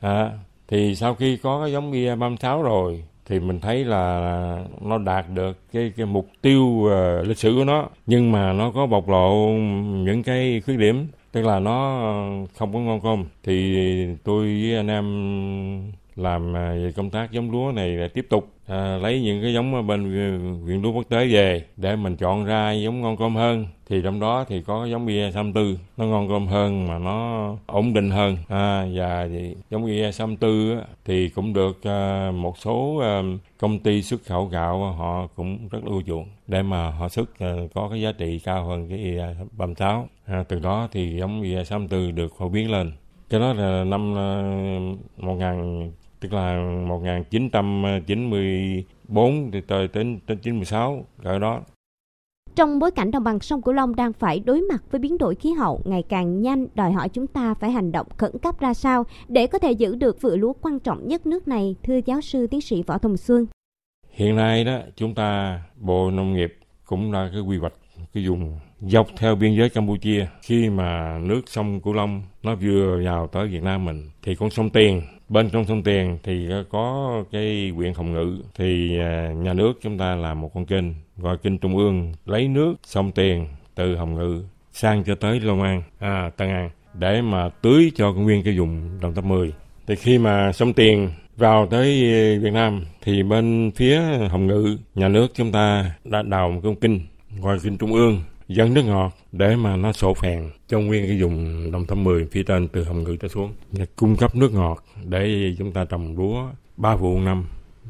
À, thì sau khi có cái giống I A E ba mươi sáu rồi thì mình thấy là nó đạt được cái, cái mục tiêu uh, lịch sử của nó, nhưng mà nó có bộc lộ những cái khuyết điểm, tức là nó không có ngon cơm. Thì tôi với anh em làm về công tác giống lúa này là tiếp tục uh, lấy những cái giống bên viện lúa quốc tế về để mình chọn ra giống ngon cơm hơn. Thì trong đó thì có giống I A E ba mươi tư, nó ngon cơm hơn mà nó ổn định hơn. À, và giống I A E ba mươi tư thì cũng được một số công ty xuất khẩu gạo họ cũng rất ưa chuộng để mà họ xuất có cái giá trị cao hơn cái I A E ba mươi sáu. À, từ đó thì giống I A E ba mươi tư được phổ biến lên. Cái đó là năm một nghìn, tức là một nghìn chín trăm chín mươi tư tới đến chín mươi sáu cỡ đó. Trong bối cảnh đồng bằng sông Cửu Long đang phải đối mặt với biến đổi khí hậu ngày càng nhanh, đòi hỏi chúng ta phải hành động khẩn cấp ra sao để có thể giữ được vựa lúa quan trọng nhất nước này, thưa giáo sư tiến sĩ Võ Tòng Xuân? Hiện nay đó, chúng ta Bộ Nông nghiệp cũng đã cái quy hoạch cái vùng dọc theo biên giới Campuchia. Khi mà nước sông Cửu Long nó vừa vào tới Việt Nam mình thì con sông Tiền, bên trong sông Tiền thì có cái huyện Hồng Ngự, thì nhà nước chúng ta làm một con kênh gọi kênh Trung ương, lấy nước sông Tiền từ Hồng Ngự sang cho tới Long An, à, Tân An để mà tưới cho nguyên cái vùng Đồng Tháp mười. Thì khi mà sông Tiền vào tới Việt Nam thì bên phía Hồng Ngự nhà nước chúng ta đã đào một con kênh gọi kênh Trung ương dẫn nước ngọt để mà nó sổ phèn cho nguyên cái vùng Đồng Tháp mười phía trên từ Hồng Ngự trở xuống, cung cấp nước ngọt để chúng ta trồng lúa ba vụ năm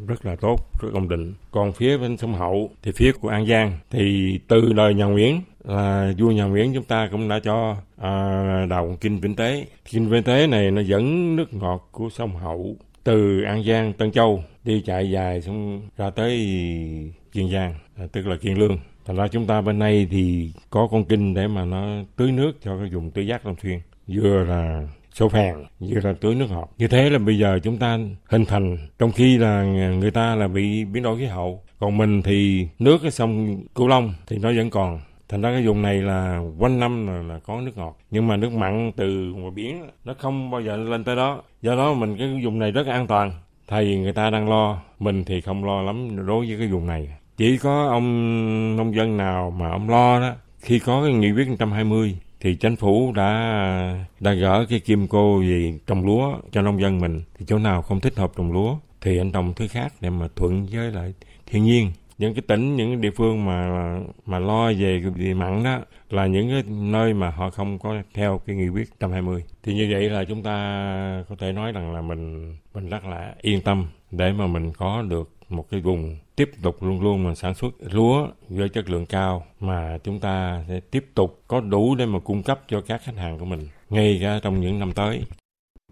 rất là tốt, rất ổn định. Còn phía bên sông Hậu thì phía của An Giang thì từ đời nhà Nguyễn, là vua nhà Nguyễn chúng ta cũng đã cho à, đào con kênh Vĩnh Tế. Kênh Vĩnh Tế này nó dẫn nước ngọt của sông Hậu từ An Giang, Tân Châu đi chạy dài xong ra tới Kiên Giang, à, tức là Kiên Lương. Thành ra chúng ta bên này thì có con kênh để mà nó tưới nước cho cái vùng tứ giác Long Xuyên, vừa là sổ phèn, vừa là tưới nước ngọt. Như thế là bây giờ chúng ta hình thành, trong khi là người ta là bị biến đổi khí hậu, còn mình thì nước cái sông Cửu Long thì nó vẫn còn. Thành ra cái vùng này là quanh năm là, là có nước ngọt, nhưng mà nước mặn từ ngoài biển nó không bao giờ lên tới đó. Do đó mình cái vùng này rất an toàn. Thay vì người ta đang lo, mình thì không lo lắm đối với cái vùng này. Chỉ có ông nông dân nào mà ông lo đó, khi có cái nghị quyết một trăm hai mươi thì chính phủ đã đã gỡ cái kim cô về trồng lúa cho nông dân mình. Thì chỗ nào không thích hợp trồng lúa thì anh trồng thứ khác để mà thuận với lại thiên nhiên. những cái tỉnh, những cái địa phương mà mà lo về địa mặn đó là những cái nơi mà họ không có theo cái nghị quyết một trăm hai mươi. Thì như vậy là chúng ta có thể nói rằng là mình mình rất là yên tâm để mà mình có được một cái vùng tiếp tục luôn luôn mà sản xuất lúa với chất lượng cao, mà chúng ta sẽ tiếp tục có đủ để mà cung cấp cho các khách hàng của mình ngay cả trong những năm tới.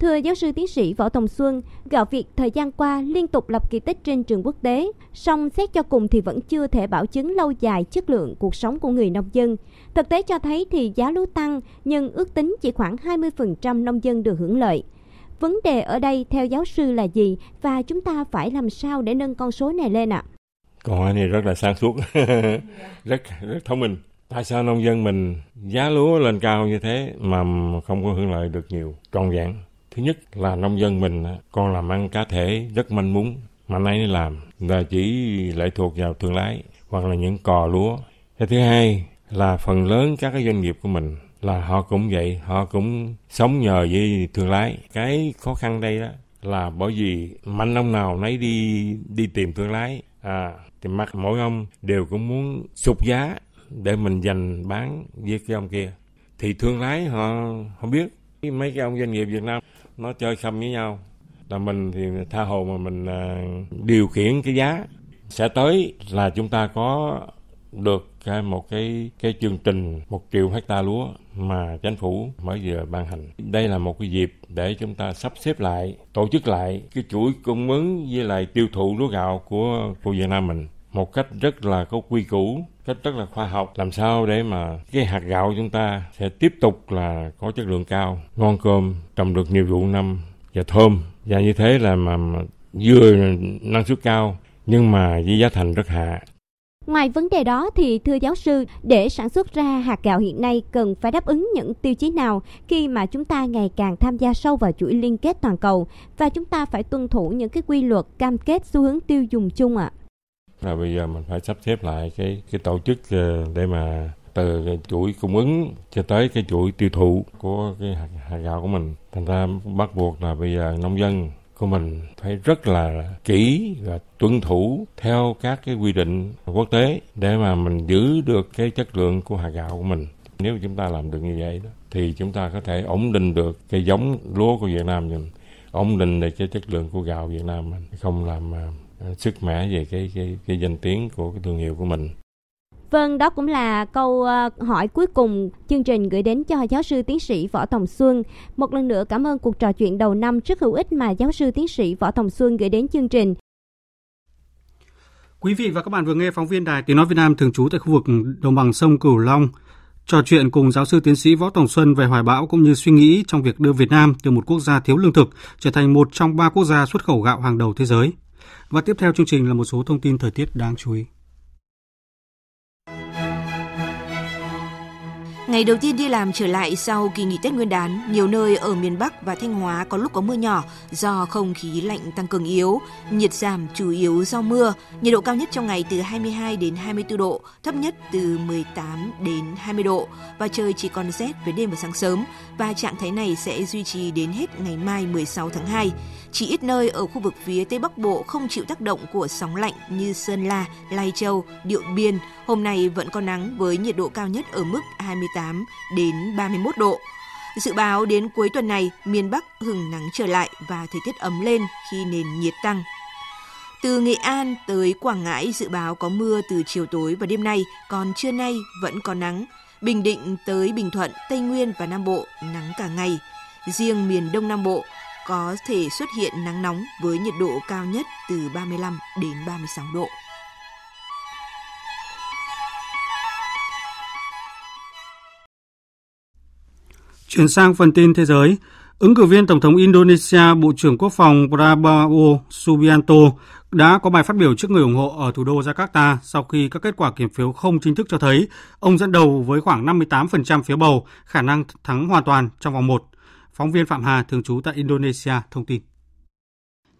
Thưa giáo sư tiến sĩ Võ Tòng Xuân, gạo Việt thời gian qua liên tục lập kỳ tích trên trường quốc tế, song xét cho cùng thì vẫn chưa thể bảo chứng lâu dài chất lượng cuộc sống của người nông dân. Thực tế cho thấy thì giá lúa tăng, nhưng ước tính chỉ khoảng hai mươi phần trăm nông dân được hưởng lợi. Vấn đề ở đây theo giáo sư là gì và chúng ta phải làm sao để nâng con số này lên ạ? À? Câu hỏi này rất là sáng suốt, rất rất thông minh. Tại sao nông dân mình giá lúa lên cao như thế mà không có hưởng lợi được nhiều trọn vẹn? Thứ nhất là nông dân mình còn làm ăn cá thể rất manh mún, mà nay làm là chỉ lệ thuộc vào thương lái hoặc là những cò lúa. Thứ hai là phần lớn các cái doanh nghiệp của mình là họ cũng vậy, họ cũng sống nhờ với thương lái. Cái khó khăn đây đó là bởi vì mạnh ông nào nấy đi đi tìm thương lái, à, thì mặt mỗi ông đều cũng muốn sụt giá để mình giành bán với cái ông kia. Thì thương lái họ không biết. Mấy cái ông doanh nghiệp Việt Nam nó chơi khăm với nhau, là mình thì tha hồ mà mình điều khiển cái giá. Sẽ tới là chúng ta có được một cái cái chương trình một triệu hecta lúa mà chính phủ mới vừa ban hành. Đây là một cái dịp để chúng ta sắp xếp lại, tổ chức lại cái chuỗi cung ứng với lại tiêu thụ lúa gạo của của Việt Nam mình một cách rất là có quy củ, cách rất là khoa học, làm sao để mà cái hạt gạo chúng ta sẽ tiếp tục là có chất lượng cao, ngon cơm, trồng được nhiều vụ năm và thơm, và như thế là mà, mà vừa năng suất cao nhưng mà với giá thành rất hạ. Ngoài vấn đề đó thì thưa giáo sư, để sản xuất ra hạt gạo hiện nay cần phải đáp ứng những tiêu chí nào khi mà chúng ta ngày càng tham gia sâu vào chuỗi liên kết toàn cầu và chúng ta phải tuân thủ những cái quy luật cam kết xu hướng tiêu dùng chung ạ? À? Là bây giờ mình phải sắp xếp lại cái cái tổ chức để mà từ cái chuỗi cung ứng cho tới cái chuỗi tiêu thụ của cái hạt, hạt gạo của mình. Thành ra bắt buộc là bây giờ nông dân của mình phải rất là kỹ và tuân thủ theo các cái quy định quốc tế để mà mình giữ được cái chất lượng của hạt gạo của mình. Nếu chúng ta làm được như vậy đó, thì chúng ta có thể ổn định được cái giống lúa của Việt Nam mình, ổn định được cái chất lượng của gạo Việt Nam mình, không làm sức mẻ về cái, cái, cái danh tiếng của cái thương hiệu của mình. Vâng, đó cũng là câu hỏi cuối cùng chương trình gửi đến cho giáo sư tiến sĩ Võ Tòng Xuân. Một lần nữa cảm ơn cuộc trò chuyện đầu năm rất hữu ích mà giáo sư tiến sĩ Võ Tòng Xuân gửi đến chương trình. Quý vị và các bạn vừa nghe phóng viên Đài Tiếng Nói Việt Nam thường trú tại khu vực đồng bằng sông Cửu Long trò chuyện cùng giáo sư tiến sĩ Võ Tòng Xuân về hoài bão cũng như suy nghĩ trong việc đưa Việt Nam từ một quốc gia thiếu lương thực trở thành một trong ba quốc gia xuất khẩu gạo hàng đầu thế giới. Và tiếp theo chương trình là một số thông tin thời tiết đáng chú ý. Ngày đầu tiên đi làm trở lại sau kỳ nghỉ Tết Nguyên đán, nhiều nơi ở miền Bắc và Thanh Hóa có lúc có mưa nhỏ do không khí lạnh tăng cường yếu, nhiệt giảm chủ yếu do mưa. Nhiệt độ cao nhất trong ngày từ hai mươi hai đến hai mươi tư độ, thấp nhất từ mười tám đến hai mươi độ và trời chỉ còn rét về đêm và sáng sớm, và trạng thái này sẽ duy trì đến hết ngày mai mười sáu tháng hai. Chỉ ít nơi ở khu vực phía Tây Bắc Bộ không chịu tác động của sóng lạnh như Sơn La, Lai Châu, Điện Biên. Hôm nay vẫn có nắng với nhiệt độ cao nhất ở mức hai mươi tám đến ba mươi mốt độ. Dự báo đến cuối tuần này, miền Bắc hứng nắng trở lại và thời tiết ấm lên khi nền nhiệt tăng. Từ Nghệ An tới Quảng Ngãi dự báo có mưa từ chiều tối và đêm nay, còn trưa nay vẫn có nắng. Bình Định tới Bình Thuận, Tây Nguyên và Nam Bộ nắng cả ngày. Riêng miền Đông Nam Bộ có thể xuất hiện nắng nóng với nhiệt độ cao nhất từ ba mươi lăm đến ba mươi sáu độ. Chuyển sang phần tin thế giới, ứng cử viên Tổng thống Indonesia, Bộ trưởng Quốc phòng Prabowo Subianto đã có bài phát biểu trước người ủng hộ ở thủ đô Jakarta sau khi các kết quả kiểm phiếu không chính thức cho thấy ông dẫn đầu với khoảng năm mươi tám phần trăm phiếu bầu, khả năng thắng hoàn toàn trong vòng một. Phóng viên Phạm Hà, thường trú tại Indonesia, thông tin.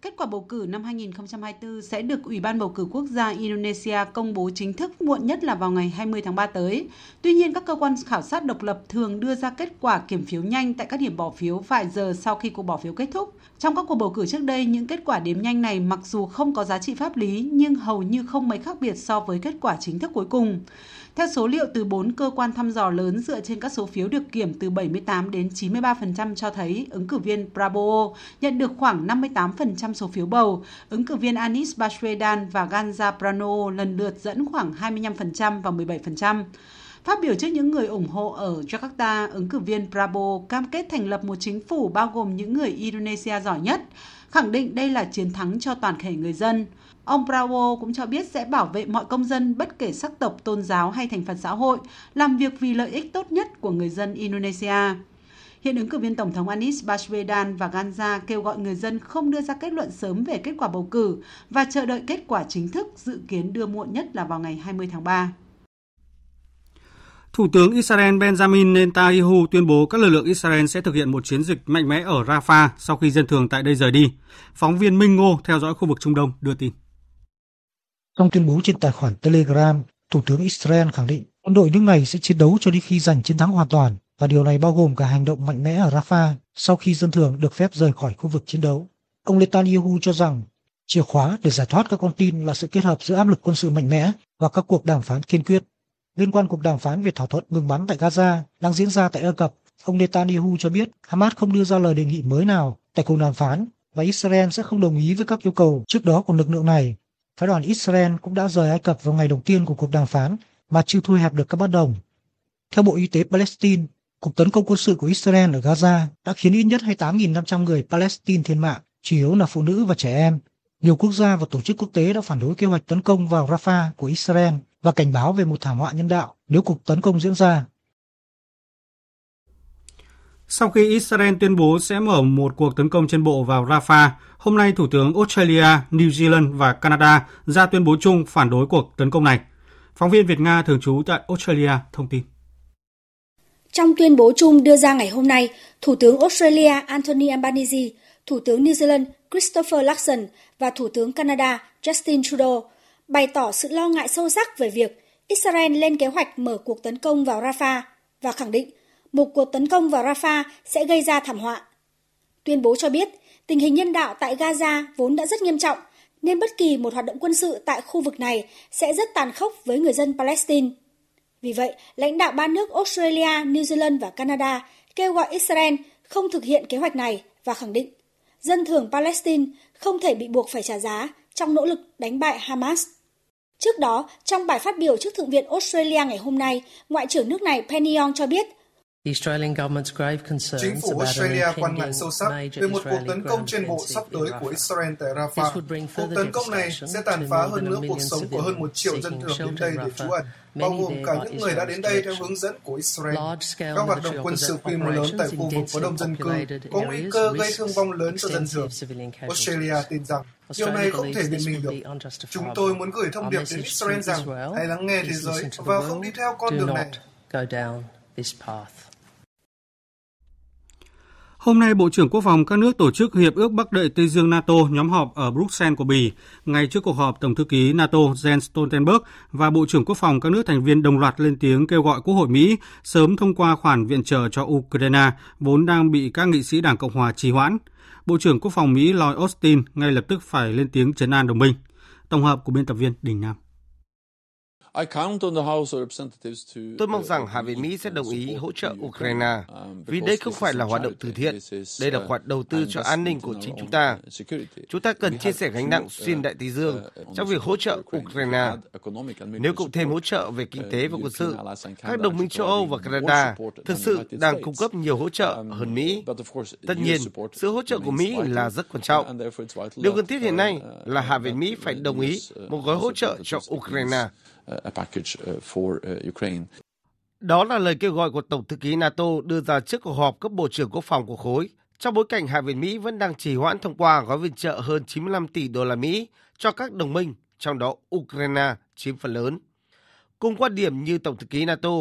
Kết quả bầu cử năm hai nghìn không trăm hai mươi tư sẽ được Ủy ban Bầu cử Quốc gia Indonesia công bố chính thức muộn nhất là vào ngày hai mươi tháng ba tới. Tuy nhiên, các cơ quan khảo sát độc lập thường đưa ra kết quả kiểm phiếu nhanh tại các điểm bỏ phiếu vài giờ sau khi cuộc bỏ phiếu kết thúc. Trong các cuộc bầu cử trước đây, những kết quả đếm nhanh này mặc dù không có giá trị pháp lý nhưng hầu như không mấy khác biệt so với kết quả chính thức cuối cùng. Theo số liệu từ bốn cơ quan thăm dò lớn dựa trên các số phiếu được kiểm từ bảy mươi tám đến chín mươi ba phần trăm cho thấy ứng cử viên Prabowo nhận được khoảng năm mươi tám phần trăm số phiếu bầu, ứng cử viên Anies Baswedan và Ganjar Pranowo lần lượt dẫn khoảng hai mươi lăm phần trăm và mười bảy phần trăm. Phát biểu trước những người ủng hộ ở Jakarta, ứng cử viên Prabowo cam kết thành lập một chính phủ bao gồm những người Indonesia giỏi nhất, khẳng định đây là chiến thắng cho toàn thể người dân. Ông Prabowo cũng cho biết sẽ bảo vệ mọi công dân bất kể sắc tộc, tôn giáo hay thành phần xã hội, làm việc vì lợi ích tốt nhất của người dân Indonesia. Hiện ứng cử viên Tổng thống Anies Baswedan và Ganjar kêu gọi người dân không đưa ra kết luận sớm về kết quả bầu cử và chờ đợi kết quả chính thức dự kiến đưa muộn nhất là vào ngày hai mươi tháng ba. Thủ tướng Israel Benjamin Netanyahu tuyên bố các lực lượng Israel sẽ thực hiện một chiến dịch mạnh mẽ ở Rafah sau khi dân thường tại đây rời đi. Phóng viên Minh Ngô theo dõi khu vực Trung Đông đưa tin. Trong tuyên bố trên tài khoản Telegram, Thủ tướng Israel khẳng định quân đội nước này sẽ chiến đấu cho đến khi giành chiến thắng hoàn toàn, và điều này bao gồm cả hành động mạnh mẽ ở Rafah sau khi dân thường được phép rời khỏi khu vực chiến đấu. Ông Netanyahu cho rằng chìa khóa để giải thoát các con tin là sự kết hợp giữa áp lực quân sự mạnh mẽ và các cuộc đàm phán kiên quyết. Liên quan cuộc đàm phán về thỏa thuận ngừng bắn tại Gaza đang diễn ra tại Ai Cập, ông Netanyahu cho biết Hamas không đưa ra lời đề nghị mới nào tại cuộc đàm phán và Israel sẽ không đồng ý với các yêu cầu trước đó của lực lượng này. Phái đoàn Israel cũng đã rời Ai Cập vào ngày đầu tiên của cuộc đàm phán mà chưa thu hẹp được các bất đồng. Theo Bộ Y tế Palestine, cuộc tấn công quân sự của Israel ở Gaza đã khiến ít nhất hai mươi tám nghìn năm trăm người Palestine thiệt mạng, chủ yếu là phụ nữ và trẻ em. Nhiều quốc gia và tổ chức quốc tế đã phản đối kế hoạch tấn công vào Rafah của Israel và cảnh báo về một thảm họa nhân đạo nếu cuộc tấn công diễn ra. Sau khi Israel tuyên bố sẽ mở một cuộc tấn công trên bộ vào Rafah, hôm nay Thủ tướng Australia, New Zealand và Canada ra tuyên bố chung phản đối cuộc tấn công này. Phóng viên Việt-Nga thường trú tại Australia thông tin. Trong tuyên bố chung đưa ra ngày hôm nay, Thủ tướng Australia Anthony Albanese, Thủ tướng New Zealand Christopher Luxon và Thủ tướng Canada Justin Trudeau bày tỏ sự lo ngại sâu sắc về việc Israel lên kế hoạch mở cuộc tấn công vào Rafah và khẳng định một cuộc tấn công vào Rafah sẽ gây ra thảm họa. Tuyên bố cho biết tình hình nhân đạo tại Gaza vốn đã rất nghiêm trọng nên bất kỳ một hoạt động quân sự tại khu vực này sẽ rất tàn khốc với người dân Palestine. Vì vậy, lãnh đạo ba nước Australia, New Zealand và Canada kêu gọi Israel không thực hiện kế hoạch này và khẳng định dân thường Palestine không thể bị buộc phải trả giá trong nỗ lực đánh bại Hamas. Trước đó, trong bài phát biểu trước Thượng viện Australia ngày hôm nay, Ngoại trưởng nước này Penny Wong cho biết chính phủ Australia quan ngại sâu sắc về một cuộc tấn công trên bộ sắp tới của Israel tại Rafah. Cuộc tấn công này sẽ tàn phá hơn nữa cuộc sống của hơn một triệu dân thường đến đây để trú ẩn, bao gồm cả những người đã đến đây theo hướng dẫn của Israel. Các hoạt động quân sự quy mô lớn tại khu vực có đông dân cư có nguy cơ gây thương vong lớn cho dân thường. Australia tin rằng điều này không thể biện minh được. Chúng tôi muốn gửi thông điệp đến Israel rằng hãy lắng nghe thế giới và không đi theo con đường này. Hôm nay, Bộ trưởng Quốc phòng các nước tổ chức Hiệp ước Bắc Đại Tây Dương NATO nhóm họp ở Bruxelles của Bỉ, ngay trước cuộc họp Tổng thư ký NATO Jens Stoltenberg và Bộ trưởng Quốc phòng các nước thành viên đồng loạt lên tiếng kêu gọi Quốc hội Mỹ sớm thông qua khoản viện trợ cho Ukraine, vốn đang bị các nghị sĩ Đảng Cộng hòa trì hoãn. Bộ trưởng Quốc phòng Mỹ Lloyd Austin ngay lập tức phải lên tiếng trấn an đồng minh. Tổng hợp của biên tập viên Đình Nam. Tôi mong rằng Hạ viện Mỹ sẽ đồng ý hỗ trợ Ukraine, vì đây không phải là hoạt động từ thiện, đây là khoản đầu tư cho an ninh của chính chúng ta. Chúng ta cần chia sẻ gánh nặng xuyên Đại Tây Dương trong việc hỗ trợ Ukraine. Nếu cộng thêm hỗ trợ về kinh tế và quân sự, các đồng minh châu Âu và Canada thực sự đang cung cấp nhiều hỗ trợ hơn Mỹ. Tất nhiên, sự hỗ trợ của Mỹ là rất quan trọng. Điều cần thiết hiện nay là Hạ viện Mỹ phải đồng ý một gói hỗ trợ cho Ukraine. A package for Ukraine. Đó là lời kêu gọi của Tổng thư ký NATO đưa ra trước cuộc họp cấp Bộ trưởng Quốc phòng của khối, trong bối cảnh Hạ viện Mỹ vẫn đang trì hoãn thông qua gói viện trợ hơn chín mươi lăm tỷ đô la Mỹ cho các đồng minh, trong đó Ukraine chiếm phần lớn. Cùng quan điểm như Tổng thư ký NATO,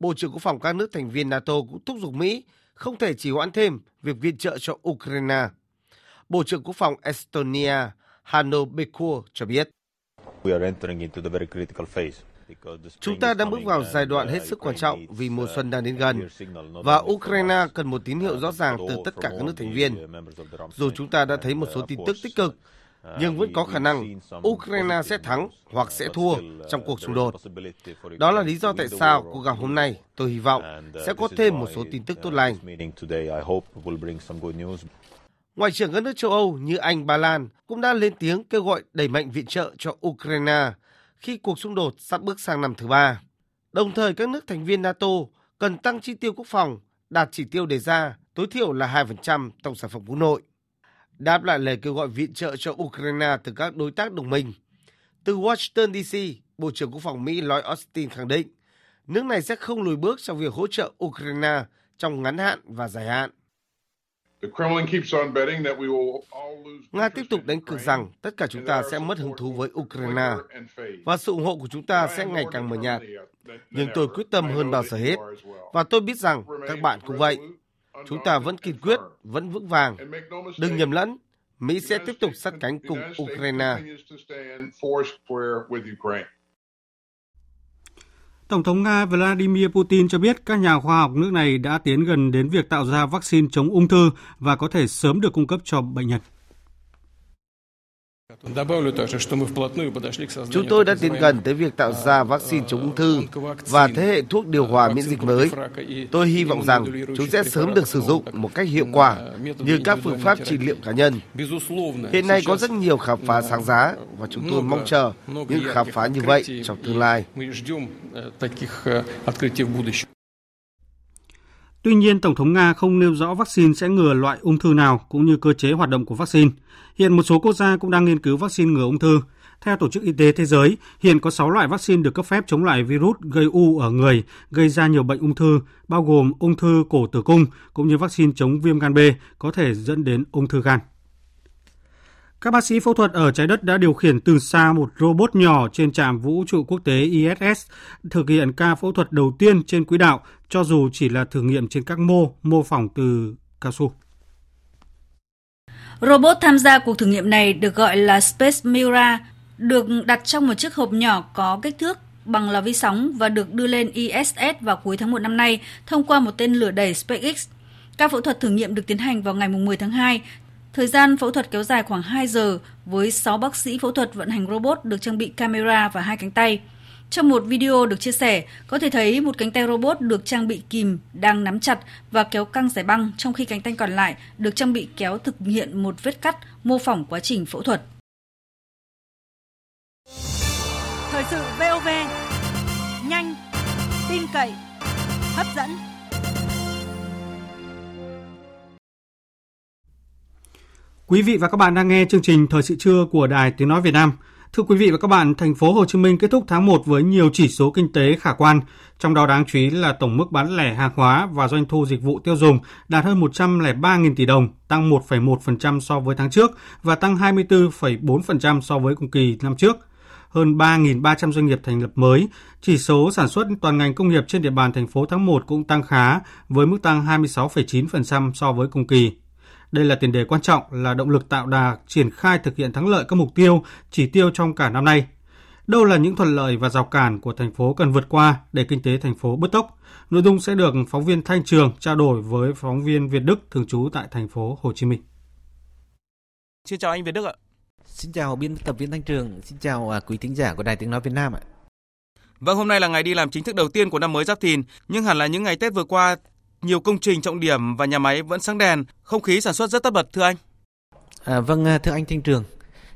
Bộ trưởng Quốc phòng các nước thành viên NATO cũng thúc giục Mỹ không thể trì hoãn thêm việc viện trợ cho Ukraine. Bộ trưởng Quốc phòng Estonia Hanno Bekkur cho biết. Chúng ta đang bước vào giai đoạn hết sức quan trọng vì mùa xuân đang đến gần, và Ukraine cần một tín hiệu rõ ràng từ tất cả các nước thành viên. Dù chúng ta đã thấy một số tin tức tích cực, nhưng vẫn có khả năng Ukraine sẽ thắng hoặc sẽ thua trong cuộc xung đột. Đó là lý do tại sao cuộc gặp hôm nay tôi hy vọng sẽ có thêm một số tin tức tốt lành. Ngoại trưởng các nước châu Âu như Anh, Ba Lan cũng đã lên tiếng kêu gọi đẩy mạnh viện trợ cho Ukraine khi cuộc xung đột sắp bước sang năm thứ ba. Đồng thời, các nước thành viên NATO cần tăng chi tiêu quốc phòng, đạt chỉ tiêu đề ra tối thiểu là hai phần trăm tổng sản phẩm quốc nội. Đáp lại lời kêu gọi viện trợ cho Ukraine từ các đối tác đồng minh, từ Washington đê xê, Bộ trưởng Quốc phòng Mỹ Lloyd Austin khẳng định nước này sẽ không lùi bước trong việc hỗ trợ Ukraine trong ngắn hạn và dài hạn. Nga tiếp tục đánh cược rằng tất cả chúng ta sẽ mất hứng thú với Ukraine và sự ủng hộ của chúng ta sẽ ngày càng mờ nhạt. Nhưng tôi quyết tâm hơn bao giờ hết, và tôi biết rằng các bạn cũng vậy. Chúng ta vẫn kiên quyết, vẫn vững vàng. Đừng nhầm lẫn, Mỹ sẽ tiếp tục sát cánh cùng Ukraine. Tổng thống Nga Vladimir Putin cho biết các nhà khoa học nước này đã tiến gần đến việc tạo ra vaccine chống ung thư và có thể sớm được cung cấp cho bệnh nhân. Chúng tôi đã tiến gần tới việc tạo ra vaccine chống ung thư và thế hệ thuốc điều hòa miễn dịch mới. Tôi hy vọng rằng chúng sẽ sớm được sử dụng một cách hiệu quả như các phương pháp trị liệu cá nhân. Hiện nay có rất nhiều khám phá sáng giá và chúng tôi mong chờ những khám phá như vậy trong tương lai. Tuy nhiên, Tổng thống Nga không nêu rõ vaccine sẽ ngừa loại ung thư nào cũng như cơ chế hoạt động của vaccine. Hiện một số quốc gia cũng đang nghiên cứu vaccine ngừa ung thư. Theo Tổ chức Y tế Thế giới, hiện có sáu loại vaccine được cấp phép chống lại virus gây u ở người, gây ra nhiều bệnh ung thư, bao gồm ung thư cổ tử cung, cũng như vaccine chống viêm gan B có thể dẫn đến ung thư gan. Các bác sĩ phẫu thuật ở trái đất đã điều khiển từ xa một robot nhỏ trên trạm vũ trụ quốc tế I S S thực hiện ca phẫu thuật đầu tiên trên quỹ đạo, cho dù chỉ là thử nghiệm trên các mô, mô phỏng từ cao su. Robot tham gia cuộc thử nghiệm này được gọi là Space Mira, được đặt trong một chiếc hộp nhỏ có kích thước bằng lò vi sóng và được đưa lên I S S vào cuối tháng một năm nay thông qua một tên lửa đẩy SpaceX. Ca phẫu thuật thử nghiệm được tiến hành vào ngày mười tháng hai. Thời gian phẫu thuật kéo dài khoảng hai giờ với sáu bác sĩ phẫu thuật vận hành robot được trang bị camera và hai cánh tay. Trong một video được chia sẻ, có thể thấy một cánh tay robot được trang bị kìm đang nắm chặt và kéo căng giải băng, trong khi cánh tay còn lại được trang bị kéo thực hiện một vết cắt mô phỏng quá trình phẫu thuật. Thời sự vê o vê, nhanh, tin cậy, hấp dẫn. Quý vị và các bạn đang nghe chương trình Thời sự trưa của Đài Tiếng Nói Việt Nam. Thưa quý vị và các bạn, thành phố Hồ Chí Minh kết thúc tháng một với nhiều chỉ số kinh tế khả quan, trong đó đáng chú ý là tổng mức bán lẻ hàng hóa và doanh thu dịch vụ tiêu dùng đạt hơn một trăm lẻ ba nghìn tỷ đồng, tăng một phẩy một phần trăm so với tháng trước và tăng hai mươi tư phẩy bốn phần trăm so với cùng kỳ năm trước. Hơn ba nghìn ba trăm doanh nghiệp thành lập mới, chỉ số sản xuất toàn ngành công nghiệp trên địa bàn thành phố tháng một cũng tăng khá với mức tăng hai mươi sáu phẩy chín phần trăm so với cùng kỳ. Đây là tiền đề quan trọng, là động lực tạo đà triển khai thực hiện thắng lợi các mục tiêu, chỉ tiêu trong cả năm nay. Đâu là những thuận lợi và rào cản của thành phố cần vượt qua để kinh tế thành phố bứt tốc? Nội dung sẽ được phóng viên Thanh Trường trao đổi với phóng viên Việt Đức thường trú tại thành phố Hồ Chí Minh. Xin chào anh Việt Đức ạ. Xin chào biên tập viên Thanh Trường, xin chào quý thính giả của Đài Tiếng Nói Việt Nam ạ. Vâng, hôm nay là ngày đi làm chính thức đầu tiên của năm mới Giáp Thìn, nhưng hẳn là những ngày Tết vừa qua, nhiều công trình trọng điểm và nhà máy vẫn sáng đèn, không khí sản xuất rất tất bật thưa anh. À, vâng, thưa anh Thanh Trường,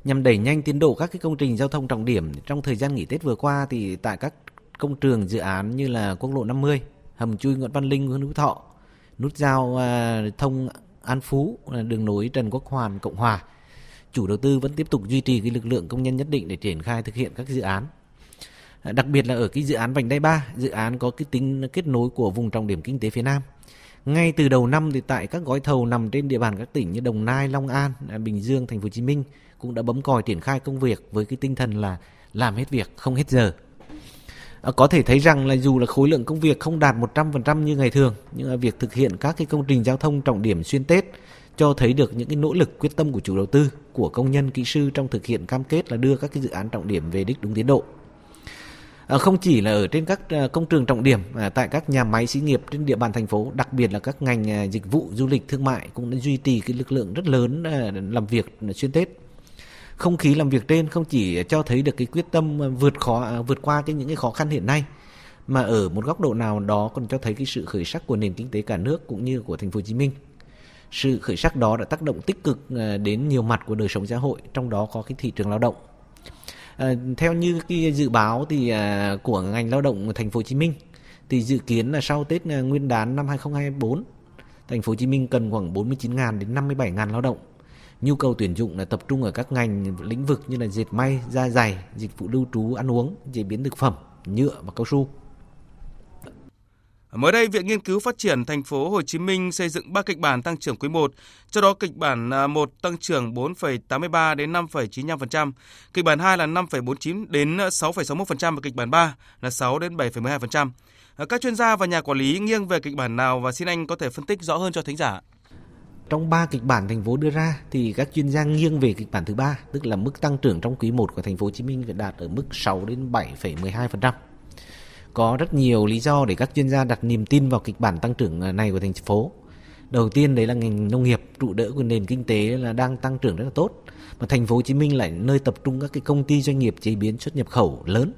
nhằm đẩy nhanh tiến độ các cái công trình giao thông trọng điểm trong thời gian nghỉ Tết vừa qua thì tại các công trường dự án như là quốc lộ năm mươi, hầm chui Nguyễn Văn Linh, Nguyễn Hữu Thọ, nút giao à, thông An Phú, đường nối Trần Quốc Hoàn, Cộng Hòa, chủ đầu tư vẫn tiếp tục duy trì cái lực lượng công nhân nhất định để triển khai thực hiện các dự án. Đặc biệt là ở cái dự án Vành Đai ba, dự án có cái tính kết nối của vùng trọng điểm kinh tế phía Nam. Ngay từ đầu năm thì tại các gói thầu nằm trên địa bàn các tỉnh như Đồng Nai, Long An, Bình Dương, Thành phố Hồ Chí Minh cũng đã bấm còi triển khai công việc với cái tinh thần là làm hết việc, không hết giờ. À, có thể thấy rằng là dù là khối lượng công việc không đạt một trăm phần trăm như ngày thường, nhưng việc thực hiện các cái công trình giao thông trọng điểm xuyên Tết cho thấy được những cái nỗ lực quyết tâm của chủ đầu tư, của công nhân, kỹ sư trong thực hiện cam kết là đưa các cái dự án trọng điểm về đích đúng tiến độ. Không chỉ là ở trên các công trường trọng điểm, tại các nhà máy xí nghiệp trên địa bàn thành phố, đặc biệt là các ngành dịch vụ, du lịch, thương mại cũng đã duy trì cái lực lượng rất lớn làm việc xuyên Tết. Không khí làm việc trên không chỉ cho thấy được cái quyết tâm vượt khó vượt qua cái những cái khó khăn hiện nay, mà ở một góc độ nào đó còn cho thấy cái sự khởi sắc của nền kinh tế cả nước cũng như của thành phố Hồ Chí Minh. Sự khởi sắc đó đã tác động tích cực đến nhiều mặt của đời sống xã hội, trong đó có cái thị trường lao động. À, theo như cái dự báo thì à, của ngành lao động thành phố Hồ Chí Minh thì dự kiến là sau Tết à, Nguyên đán năm hai không hai tư, thành phố Hồ Chí Minh cần khoảng bốn mươi chín nghìn đến năm mươi bảy nghìn lao động. Nhu cầu tuyển dụng là tập trung ở các ngành lĩnh vực như là dệt may, da giày, dịch vụ lưu trú, ăn uống, chế biến thực phẩm, nhựa và cao su. Mới đây, Viện Nghiên cứu Phát triển Thành phố Hồ Chí Minh xây dựng ba kịch bản tăng trưởng quý một, trong đó kịch bản một tăng trưởng bốn phẩy tám mươi ba đến năm phẩy chín mươi lăm phần trăm, kịch bản hai là năm phẩy bốn mươi chín đến sáu phẩy sáu mươi mốt phần trăm và kịch bản ba là sáu đến bảy phẩy mười hai phần trăm. Các chuyên gia và nhà quản lý nghiêng về kịch bản nào và xin anh có thể phân tích rõ hơn cho thính giả. Trong ba kịch bản thành phố đưa ra thì các chuyên gia nghiêng về kịch bản thứ ba, tức là mức tăng trưởng trong quý một của thành phố Hồ Chí Minh phải đạt ở mức sáu đến bảy phẩy mười hai phần trăm. Có rất nhiều lý do để các chuyên gia đặt niềm tin vào kịch bản tăng trưởng này của thành phố. Đầu tiên đấy là ngành nông nghiệp, trụ đỡ của nền kinh tế là đang tăng trưởng rất là tốt. Mà thành phố Hồ Chí Minh lại nơi tập trung các cái công ty doanh nghiệp chế biến xuất nhập khẩu lớn.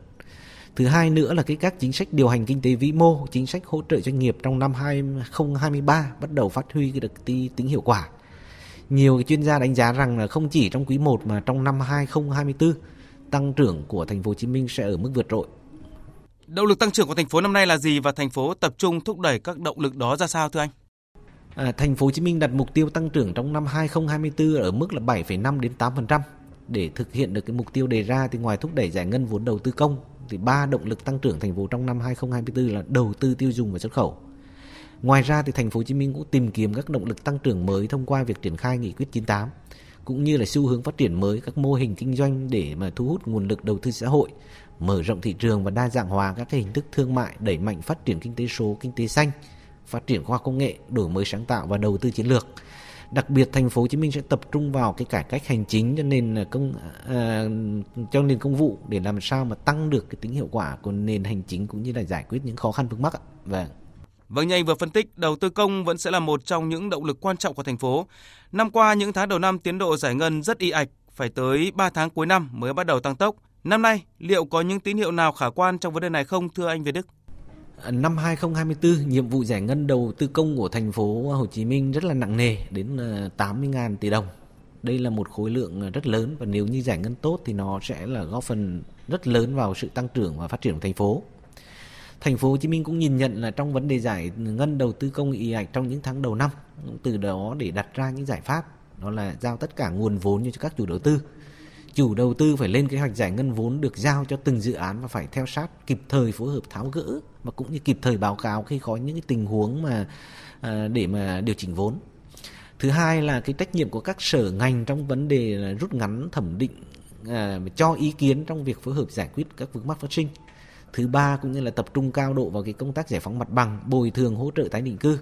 Thứ hai nữa là cái các chính sách điều hành kinh tế vĩ mô, chính sách hỗ trợ doanh nghiệp trong năm hai không hai ba bắt đầu phát huy được tính hiệu quả. Nhiều chuyên gia đánh giá rằng là không chỉ trong quý một mà trong năm hai không hai tư, tăng trưởng của thành phố Hồ Chí Minh sẽ ở mức vượt trội. Động lực tăng trưởng của thành phố năm nay là gì và thành phố tập trung thúc đẩy các động lực đó ra sao thưa anh? À, thành phố Hồ Chí Minh đặt mục tiêu tăng trưởng trong năm hai không hai tư ở mức là bảy phẩy năm đến tám phần trăm. Để thực hiện được cái mục tiêu đề ra thì ngoài thúc đẩy giải ngân vốn đầu tư công thì ba động lực tăng trưởng thành phố trong năm hai không hai tư là đầu tư, tiêu dùng và xuất khẩu. Ngoài ra thì thành phố Hồ Chí Minh cũng tìm kiếm các động lực tăng trưởng mới thông qua việc triển khai nghị quyết chín mươi tám cũng như là xu hướng phát triển mới các mô hình kinh doanh để mà thu hút nguồn lực đầu tư xã hội, mở rộng thị trường và đa dạng hóa các cái hình thức thương mại, đẩy mạnh phát triển kinh tế số, kinh tế xanh, phát triển khoa học công nghệ, đổi mới sáng tạo và đầu tư chiến lược. Đặc biệt thành phố Hồ Chí Minh sẽ tập trung vào cái cải cách hành chính cho nền công à, cho nền công vụ để làm sao mà tăng được cái tính hiệu quả của nền hành chính cũng như là giải quyết những khó khăn vướng mắc ạ. Vâng. Vâng, như anh vừa phân tích, đầu tư công vẫn sẽ là một trong những động lực quan trọng của thành phố. Năm qua, những tháng đầu năm tiến độ giải ngân rất ì ạch, phải tới ba tháng cuối năm mới bắt đầu tăng tốc. Năm nay, liệu có những tín hiệu nào khả quan trong vấn đề này không, thưa anh Việt Đức? Năm hai không hai tư, nhiệm vụ giải ngân đầu tư công của thành phố Hồ Chí Minh rất là nặng nề, đến tám mươi nghìn tỷ đồng. Đây là một khối lượng rất lớn và nếu như giải ngân tốt thì nó sẽ là góp phần rất lớn vào sự tăng trưởng và phát triển của thành phố. Thành phố Hồ Chí Minh cũng nhìn nhận là trong vấn đề giải ngân đầu tư công ì ạch trong những tháng đầu năm, từ đó để đặt ra những giải pháp, đó là giao tất cả nguồn vốn cho các chủ đầu tư. Chủ đầu tư phải lên kế hoạch giải ngân vốn được giao cho từng dự án và phải theo sát, kịp thời phối hợp tháo gỡ và cũng như kịp thời báo cáo khi có những cái tình huống mà để mà điều chỉnh vốn. Thứ hai là cái trách nhiệm của các sở ngành trong vấn đề là rút ngắn thẩm định, cho ý kiến trong việc phối hợp giải quyết các vướng mắc phát sinh. Thứ ba cũng như là tập trung cao độ vào cái công tác giải phóng mặt bằng, bồi thường hỗ trợ tái định cư.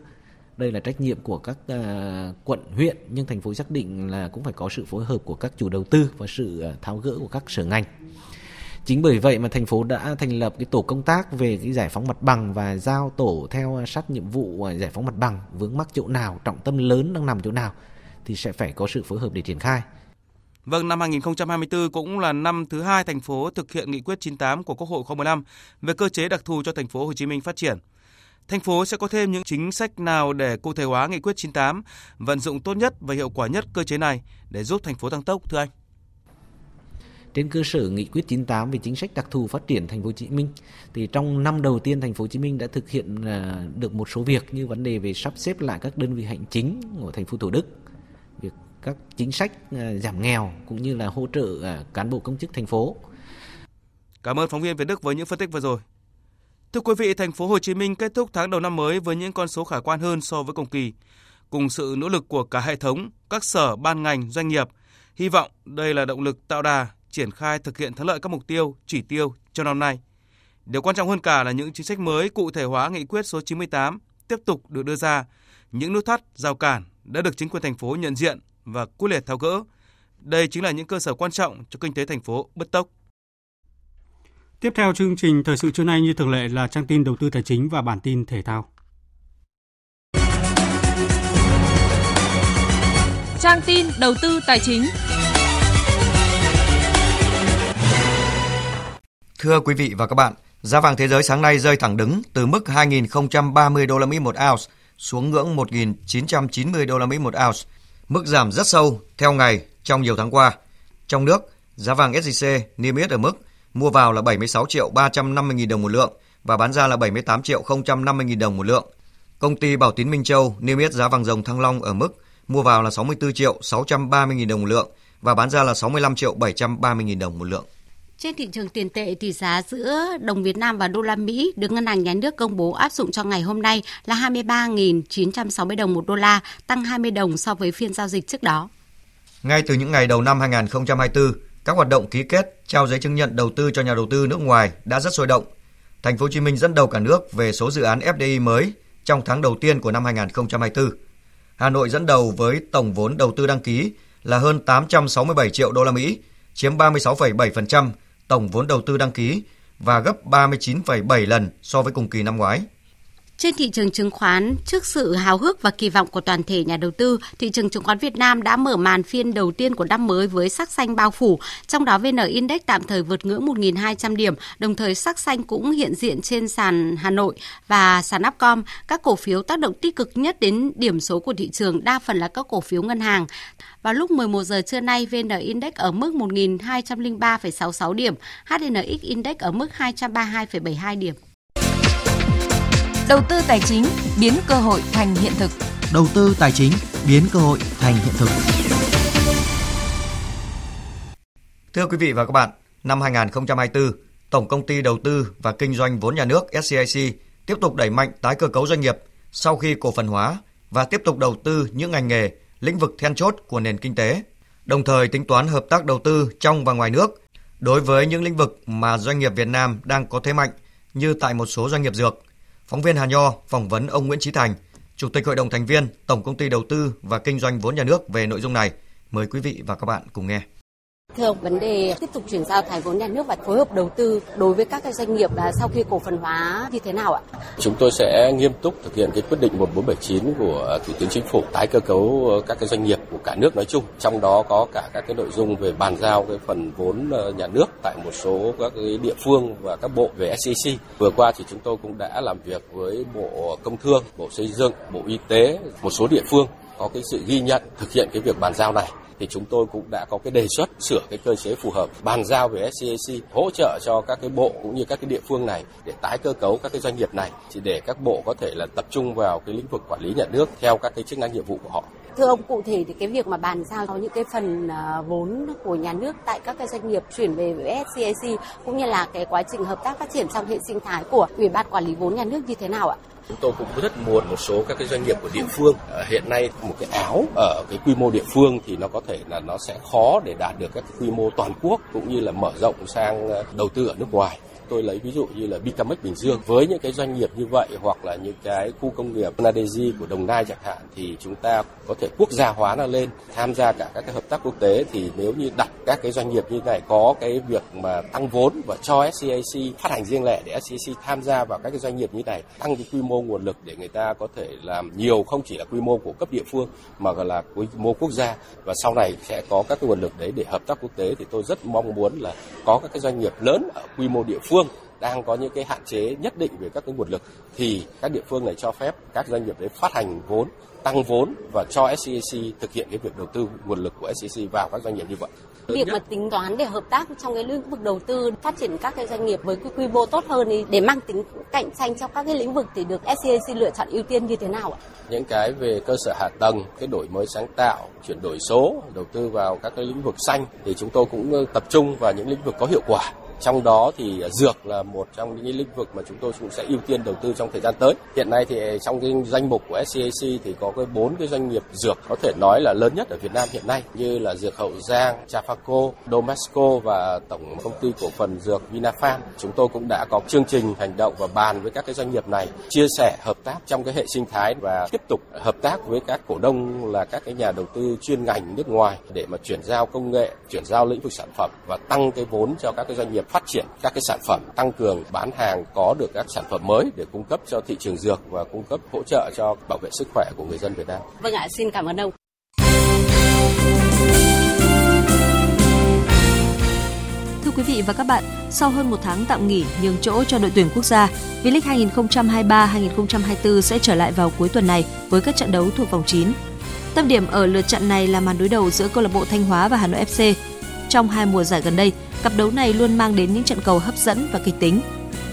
Đây là trách nhiệm của các uh, quận, huyện, nhưng thành phố xác định là cũng phải có sự phối hợp của các chủ đầu tư và sự uh, tháo gỡ của các sở ngành. Chính bởi vậy mà thành phố đã thành lập cái tổ công tác về cái giải phóng mặt bằng và giao tổ theo sát nhiệm vụ giải phóng mặt bằng, vướng mắc chỗ nào, trọng tâm lớn đang nằm chỗ nào thì sẽ phải có sự phối hợp để triển khai. Vâng, năm hai không hai tư cũng là năm thứ hai thành phố thực hiện nghị quyết chín mươi tám của Quốc hội khóa mười lăm về cơ chế đặc thù cho thành phố Hồ Chí Minh phát triển. Thành phố sẽ có thêm những chính sách nào để cụ thể hóa nghị quyết chín mươi tám, vận dụng tốt nhất và hiệu quả nhất cơ chế này để giúp thành phố tăng tốc thưa anh? Trên cơ sở nghị quyết chín mươi tám về chính sách đặc thù phát triển thành phố Hồ Chí Minh thì trong năm đầu tiên thành phố Hồ Chí Minh đã thực hiện được một số việc như vấn đề về sắp xếp lại các đơn vị hành chính của thành phố Thủ Đức, việc các chính sách giảm nghèo cũng như là hỗ trợ cán bộ công chức thành phố. Cảm ơn phóng viên Việt Đức với những phân tích vừa rồi. Thưa quý vị, thành phố Hồ Chí Minh kết thúc tháng đầu năm mới với những con số khả quan hơn so với cùng kỳ. Cùng sự nỗ lực của cả hệ thống, các sở, ban ngành, doanh nghiệp, hy vọng đây là động lực tạo đà triển khai thực hiện thắng lợi các mục tiêu, chỉ tiêu trong năm nay. Điều quan trọng hơn cả là những chính sách mới cụ thể hóa nghị quyết số chín mươi tám tiếp tục được đưa ra, những nút thắt, rào cản đã được chính quyền thành phố nhận diện và quyết liệt tháo gỡ. Đây chính là những cơ sở quan trọng cho kinh tế thành phố bứt tốc. Tiếp theo chương trình thời sự trưa nay như thường lệ là trang tin đầu tư tài chính và bản tin thể thao. Trang tin đầu tư tài chính. Thưa quý vị và các bạn, giá vàng thế giới sáng nay rơi thẳng đứng từ mức hai nghìn không trăm ba mươi đô la Mỹ một ounce xuống ngưỡng một nghìn chín trăm chín mươi đô la Mỹ một ounce, mức giảm rất sâu theo ngày trong nhiều tháng qua. Trong nước, giá vàng ét xê i xê niêm yết ở mức mua vào là bảy mươi sáu triệu ba trăm năm mươi nghìn đồng một lượng và bán ra là bảy mươi tám triệu không trăm năm mươi nghìn đồng một lượng. Công ty Bảo Tín Minh Châu niêm yết giá vàng dòng Thăng Long ở mức mua vào là sáu mươi tư triệu sáu trăm ba mươi nghìn đồng một lượng và bán ra là sáu mươi lăm triệu bảy trăm ba mươi nghìn đồng một lượng. Trên thị trường tiền tệ, tỷ giá giữa đồng Việt Nam và đô la Mỹ được Ngân hàng Nhà nước công bố áp dụng cho ngày hôm nay là hai mươi ba nghìn chín trăm sáu mươi đồng một đô la, tăng hai mươi đồng so với phiên giao dịch trước đó. Ngay từ những ngày đầu năm hai nghìn không trăm hai mươi tư, các hoạt động ký kết, trao giấy chứng nhận đầu tư cho nhà đầu tư nước ngoài đã rất sôi động. Thành phố Hồ Chí Minh dẫn đầu cả nước về số dự án ép đê i mới trong tháng đầu tiên của năm hai nghìn không trăm hai mươi tư. Hà Nội dẫn đầu với tổng vốn đầu tư đăng ký là hơn tám trăm sáu mươi bảy triệu đô la Mỹ, chiếm ba mươi sáu phẩy bảy phần trăm tổng vốn đầu tư đăng ký và gấp ba mươi chín phẩy bảy lần so với cùng kỳ năm ngoái. Trên thị trường chứng khoán, trước sự háo hức và kỳ vọng của toàn thể nhà đầu tư, thị trường chứng khoán Việt Nam đã mở màn phiên đầu tiên của năm mới với sắc xanh bao phủ, trong đó vê en Index tạm thời vượt ngưỡng một nghìn hai trăm điểm, đồng thời sắc xanh cũng hiện diện trên sàn Hà Nội và sàn Upcom. Các cổ phiếu tác động tích cực nhất đến điểm số của thị trường đa phần là các cổ phiếu ngân hàng. Vào lúc mười một giờ trưa nay, vê en Index ở mức một nghìn hai trăm lẻ ba phẩy sáu sáu điểm, hát en ích Index ở mức hai trăm ba mươi hai phẩy bảy hai điểm. Đầu tư tài chính biến cơ hội thành hiện thực. Đầu tư tài chính biến cơ hội thành hiện thực. Thưa quý vị và các bạn, năm hai nghìn không trăm hai mươi tư, Tổng công ty Đầu tư và Kinh doanh vốn nhà nước ét xê i xê tiếp tục đẩy mạnh tái cơ cấu doanh nghiệp sau khi cổ phần hóa và tiếp tục đầu tư những ngành nghề, lĩnh vực then chốt của nền kinh tế, đồng thời tính toán hợp tác đầu tư trong và ngoài nước đối với những lĩnh vực mà doanh nghiệp Việt Nam đang có thế mạnh như tại một số doanh nghiệp dược. Phóng viên Hà Nho phỏng vấn ông Nguyễn Chí Thành, Chủ tịch Hội đồng Thành viên Tổng Công ty Đầu tư và Kinh doanh vốn nhà nước về nội dung này. Mời quý vị và các bạn cùng nghe. Thưa ông, vấn đề tiếp tục chuyển giao thoái vốn nhà nước và phối hợp đầu tư đối với các cái doanh nghiệp sau khi cổ phần hóa như thế nào ạ? Chúng tôi sẽ nghiêm túc thực hiện cái quyết định một nghìn bốn trăm bảy mươi chín của Thủ tướng Chính phủ tái cơ cấu các cái doanh nghiệp của cả nước nói chung, trong đó có cả các cái nội dung về bàn giao cái phần vốn nhà nước tại một số các cái địa phương và các bộ về ét xê i xê. Vừa qua thì chúng tôi cũng đã làm việc với Bộ Công Thương, Bộ Xây dựng, Bộ Y tế, một số địa phương có cái sự ghi nhận thực hiện cái việc bàn giao này. Thì chúng tôi cũng đã có cái đề xuất sửa cái cơ chế phù hợp bàn giao về ét xê i xê, hỗ trợ cho các cái bộ cũng như các cái địa phương này để tái cơ cấu các cái doanh nghiệp này, chỉ để các bộ có thể là tập trung vào cái lĩnh vực quản lý nhà nước theo các cái chức năng nhiệm vụ của họ. Thưa ông, cụ thể thì cái việc mà bàn giao những cái phần vốn của nhà nước tại các cái doanh nghiệp chuyển về với ét xê i xê cũng như là cái quá trình hợp tác phát triển trong hệ sinh thái của Ủy ban quản lý vốn nhà nước như thế nào ạ? Chúng tôi cũng rất muốn một số các cái doanh nghiệp của địa phương à, hiện nay một cái áo ở cái quy mô địa phương thì nó có thể là nó sẽ khó để đạt được các cái quy mô toàn quốc cũng như là mở rộng sang đầu tư ở nước ngoài. Tôi lấy ví dụ như là Bicamec Bình Dương, với những cái doanh nghiệp như vậy hoặc là những cái khu công nghiệp Nadesi của Đồng Nai chẳng hạn, thì chúng ta có thể quốc gia hóa nó lên, tham gia cả các cái hợp tác quốc tế. Thì nếu như đặt các cái doanh nghiệp như này có cái việc mà tăng vốn và cho ét xê i xê phát hành riêng lẻ để ét xê i xê tham gia vào các cái doanh nghiệp như này, tăng cái quy mô nguồn lực để người ta có thể làm nhiều, không chỉ là quy mô của cấp địa phương mà còn là quy mô quốc gia, và sau này sẽ có các cái nguồn lực đấy để hợp tác quốc tế. Thì tôi rất mong muốn là có các cái doanh nghiệp lớn ở quy mô địa phương đang có những cái hạn chế nhất định về các cái nguồn lực, thì các địa phương này cho phép các doanh nghiệp đấy phát hành vốn, tăng vốn và cho ét xê i xê thực hiện cái việc đầu tư nguồn lực của ét xê i xê vào các doanh nghiệp như vậy. Việc mà tính toán để hợp tác trong cái lĩnh vực đầu tư, phát triển các cái doanh nghiệp với cái quy mô tốt hơn để mang tính cạnh tranh trong các cái lĩnh vực thì được ét xê i xê lựa chọn ưu tiên như thế nào ạ? Những cái về cơ sở hạ tầng, cái đổi mới sáng tạo, chuyển đổi số, đầu tư vào các cái lĩnh vực xanh thì chúng tôi cũng tập trung vào những lĩnh vực có hiệu quả. Trong đó thì dược là một trong những lĩnh vực mà chúng tôi cũng sẽ ưu tiên đầu tư trong thời gian tới. Hiện nay thì trong cái danh mục của ét xê i xê thì có cái bốn cái doanh nghiệp dược có thể nói là lớn nhất ở Việt Nam hiện nay, như là Dược Hậu Giang, Trafaco, Domesco và tổng công ty cổ phần dược Vinafarm. Chúng tôi cũng đã có chương trình hành động và bàn với các cái doanh nghiệp này chia sẻ hợp tác trong cái hệ sinh thái và tiếp tục hợp tác với các cổ đông là các cái nhà đầu tư chuyên ngành nước ngoài để mà chuyển giao công nghệ, chuyển giao lĩnh vực sản phẩm và tăng cái vốn cho các cái doanh nghiệp phát triển các cái sản phẩm, tăng cường bán hàng, có được các sản phẩm mới để cung cấp cho thị trường dược và cung cấp hỗ trợ cho bảo vệ sức khỏe của người dân Việt Nam. Vâng ạ, xin cảm ơn ông. Thưa quý vị và các bạn, sau hơn một tháng tạm nghỉ nhường chỗ cho đội tuyển quốc gia, V-League hai không hai ba hai không hai tư sẽ trở lại vào cuối tuần này với các trận đấu thuộc vòng chín. Tâm điểm ở lượt trận này là màn đối đầu giữa câu lạc bộ Thanh Hóa và Hà Nội ép xê. Trong hai mùa giải gần đây, cặp đấu này luôn mang đến những trận cầu hấp dẫn và kịch tính.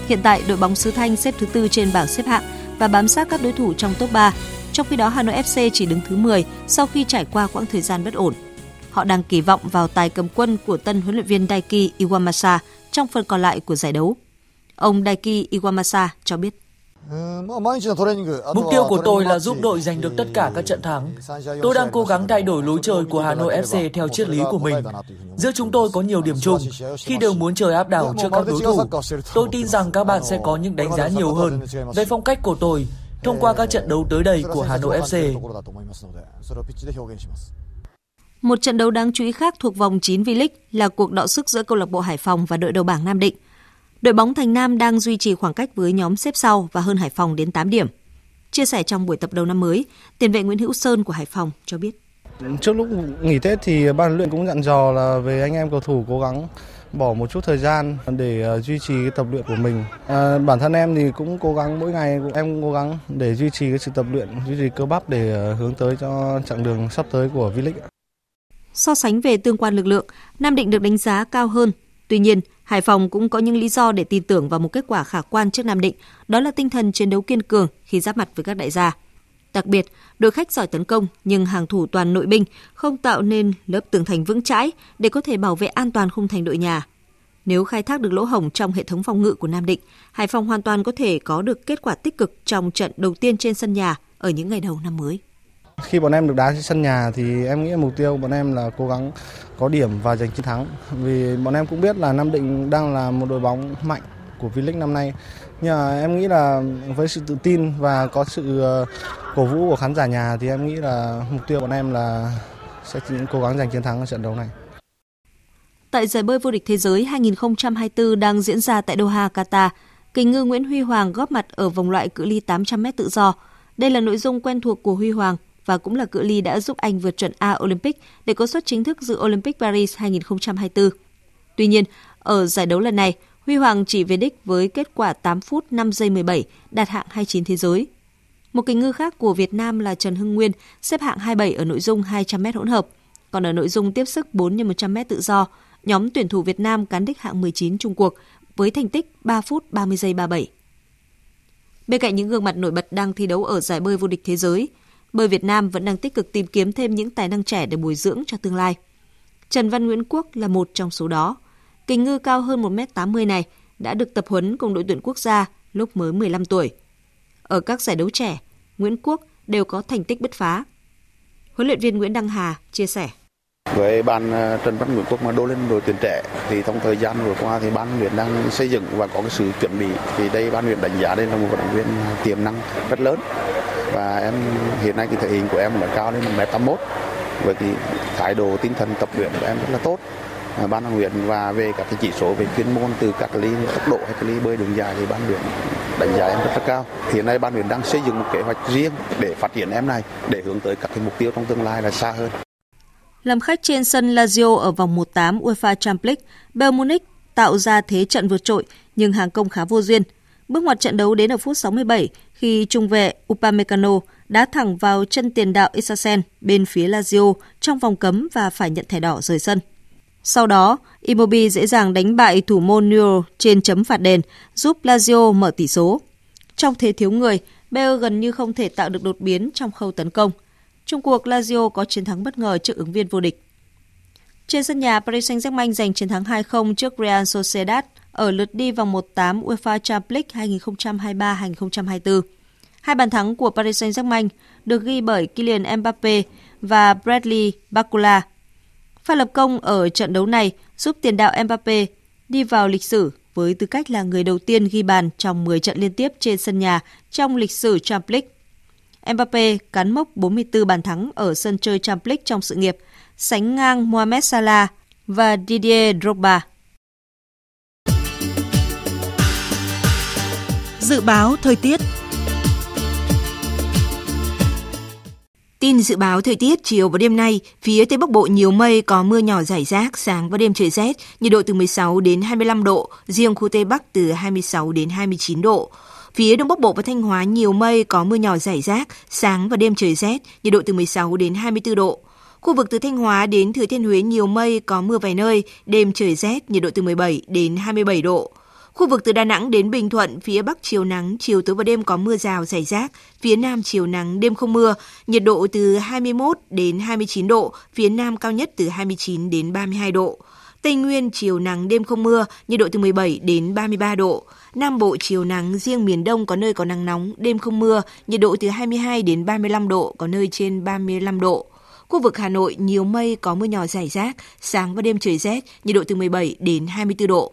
Hiện tại, đội bóng xứ Thanh xếp thứ tư trên bảng xếp hạng và bám sát các đối thủ trong top ba. Trong khi đó, Hà Nội ép xê chỉ đứng thứ mười sau khi trải qua quãng thời gian bất ổn. Họ đang kỳ vọng vào tài cầm quân của tân huấn luyện viên Daiki Iwamasa trong phần còn lại của giải đấu. Ông Daiki Iwamasa cho biết: Mục tiêu của tôi là giúp đội giành được tất cả các trận thắng. Tôi đang cố gắng thay đổi lối chơi của Hà Nội ép xê theo triết lý của mình. Giữa chúng tôi có nhiều điểm chung khi đều muốn chơi áp đảo trước các đối thủ. Tôi tin rằng các bạn sẽ có những đánh giá nhiều hơn về phong cách của tôi thông qua các trận đấu tới đây của Hà Nội ép xê. Một trận đấu đáng chú ý khác thuộc vòng chín V-League là cuộc đọ sức giữa câu lạc bộ Hải Phòng và đội đầu bảng Nam Định. Đội bóng Thành Nam đang duy trì khoảng cách với nhóm xếp sau và hơn Hải Phòng đến tám điểm. Chia sẻ trong buổi tập đầu năm mới, tiền vệ Nguyễn Hữu Sơn của Hải Phòng cho biết: Trước lúc nghỉ Tết thì ban huấn luyện cũng dặn dò là về anh em cầu thủ cố gắng bỏ một chút thời gian để duy trì cái tập luyện của mình. À, bản thân em thì cũng cố gắng mỗi ngày, em cố gắng để duy trì cái sự tập luyện, duy trì cơ bắp để hướng tới cho chặng đường sắp tới của V-League. So sánh về tương quan lực lượng, Nam Định được đánh giá cao hơn. Tuy nhiên, Hải Phòng cũng có những lý do để tin tưởng vào một kết quả khả quan trước Nam Định, đó là tinh thần chiến đấu kiên cường khi giáp mặt với các đại gia. Đặc biệt, đội khách giỏi tấn công nhưng hàng thủ toàn nội binh, không tạo nên lớp tường thành vững chãi để có thể bảo vệ an toàn khung thành đội nhà. Nếu khai thác được lỗ hổng trong hệ thống phòng ngự của Nam Định, Hải Phòng hoàn toàn có thể có được kết quả tích cực trong trận đầu tiên trên sân nhà ở những ngày đầu năm mới. Khi bọn em được đá trên sân nhà thì em nghĩ mục tiêu bọn em là cố gắng có điểm và giành chiến thắng. Vì bọn em cũng biết là Nam Định đang là một đội bóng mạnh của V-League năm nay. Nhưng mà em nghĩ là với sự tự tin và có sự cổ vũ của khán giả nhà thì em nghĩ là mục tiêu bọn em là sẽ cố gắng giành chiến thắng ở trận đấu này. Tại giải bơi vô địch thế giới hai không hai tư đang diễn ra tại Doha, Qatar, kình ngư Nguyễn Huy Hoàng góp mặt ở vòng loại cự ly tám trăm mét tự do. Đây là nội dung quen thuộc của Huy Hoàng và cũng là cự ly đã giúp anh vượt chuẩn A Olympic để có suất chính thức dự Olympic Paris hai không hai tư. Tuy nhiên, ở giải đấu lần này, Huy Hoàng chỉ về đích với kết quả tám phút năm giây mười bảy, đạt hạng hai mươi chín thế giới. Một kình ngư khác của Việt Nam là Trần Hưng Nguyên, xếp hạng hai mươi bảy ở nội dung hai trăm mét hỗn hợp. Còn ở nội dung tiếp sức bốn trên một trăm mét tự do, nhóm tuyển thủ Việt Nam cán đích hạng mười chín chung cuộc với thành tích ba phút ba mươi giây ba mươi bảy. Bên cạnh những gương mặt nổi bật đang thi đấu ở giải bơi vô địch thế giới, bơi Việt Nam vẫn đang tích cực tìm kiếm thêm những tài năng trẻ để bồi dưỡng cho tương lai. Trần Văn Nguyễn Quốc là một trong số đó. Kình ngư cao hơn một mét tám mươi này đã được tập huấn cùng đội tuyển quốc gia lúc mới mười lăm tuổi. Ở các giải đấu trẻ, Nguyễn Quốc đều có thành tích bứt phá. Huấn luyện viên Nguyễn Đăng Hà chia sẻ: Với ban Trần Văn Nguyễn Quốc mà đô lên đội tuyển trẻ thì trong thời gian vừa qua thì ban huyện đang xây dựng và có cái sự chuẩn bị, thì đây ban huyện đánh giá đây là một vận động viên tiềm năng rất lớn. Và em hiện nay cái thể hình của em đã cao lên một mét tám mươi mốt, với cái thái độ tinh thần tập luyện của em rất là tốt. Ban huấn luyện và về các cái chỉ số về chuyên môn từ các cái ly tốc độ hay cái ly bơi đường dài thì ban huấn luyện đánh giá em rất là cao. Hiện nay ban huấn luyện đang xây dựng một kế hoạch riêng để phát triển em này, để hướng tới các cái mục tiêu trong tương lai là xa hơn. Làm khách trên sân Lazio ở vòng một phần tám UEFA Champions League, Bayern Munich tạo ra thế trận vượt trội nhưng hàng công khá vô duyên. Bước ngoặt trận đấu đến ở phút sáu mươi bảy khi trung vệ Upamecano đá thẳng vào chân tiền đạo Isasen bên phía Lazio trong vòng cấm và phải nhận thẻ đỏ rời sân. Sau đó, Immobile dễ dàng đánh bại thủ môn Neuer trên chấm phạt đền, giúp Lazio mở tỷ số. Trong thế thiếu người, Bayern gần như không thể tạo được đột biến trong khâu tấn công. Chung cuộc, Lazio có chiến thắng bất ngờ trước ứng viên vô địch. Trên sân nhà, Paris Saint-Germain giành chiến thắng hai không trước Real Sociedad ở lượt đi vòng một phần tám UEFA Champions League hai nghìn không trăm hai mươi ba hai nghìn không trăm hai mươi tư. Hai bàn thắng của Paris Saint-Germain được ghi bởi Kylian Mbappé và Bradley Barcola. Pha lập công ở trận đấu này giúp tiền đạo Mbappé đi vào lịch sử với tư cách là người đầu tiên ghi bàn trong mười trận liên tiếp trên sân nhà trong lịch sử Champions League. Mbappé cán mốc bốn mươi tư bàn thắng ở sân chơi Champions League trong sự nghiệp, sánh ngang Mohamed Salah và Didier Drogba. Dự báo thời tiết. Tin dự báo thời tiết chiều và đêm nay, phía Tây Bắc Bộ nhiều mây, có mưa nhỏ rải rác, sáng và đêm trời rét, nhiệt độ từ mười sáu đến hai mươi lăm độ, riêng khu Tây Bắc từ hai mươi sáu đến hai mươi chín độ. Phía Đông Bắc Bộ và Thanh Hóa nhiều mây, có mưa nhỏ rải rác, sáng và đêm trời rét, nhiệt độ từ mười sáu đến hai mươi tư độ. Khu vực từ Thanh Hóa đến Thừa Thiên Huế nhiều mây, có mưa vài nơi, đêm trời rét, nhiệt độ từ mười bảy đến hai mươi bảy độ. Khu vực từ Đà Nẵng đến Bình Thuận, phía Bắc chiều nắng, chiều tối và đêm có mưa rào rải rác, phía Nam chiều nắng, đêm không mưa, nhiệt độ từ hai mươi mốt đến hai mươi chín độ, phía Nam cao nhất từ hai mươi chín đến ba mươi hai độ. Tây Nguyên chiều nắng, đêm không mưa, nhiệt độ từ mười bảy đến ba mươi ba độ. Nam Bộ chiều nắng, riêng miền Đông có nơi có nắng nóng, đêm không mưa, nhiệt độ từ hai mươi hai đến ba mươi lăm độ, có nơi trên ba mươi lăm độ. Khu vực Hà Nội nhiều mây, có mưa nhỏ rải rác, sáng và đêm trời rét, nhiệt độ từ mười bảy đến hai mươi tư độ.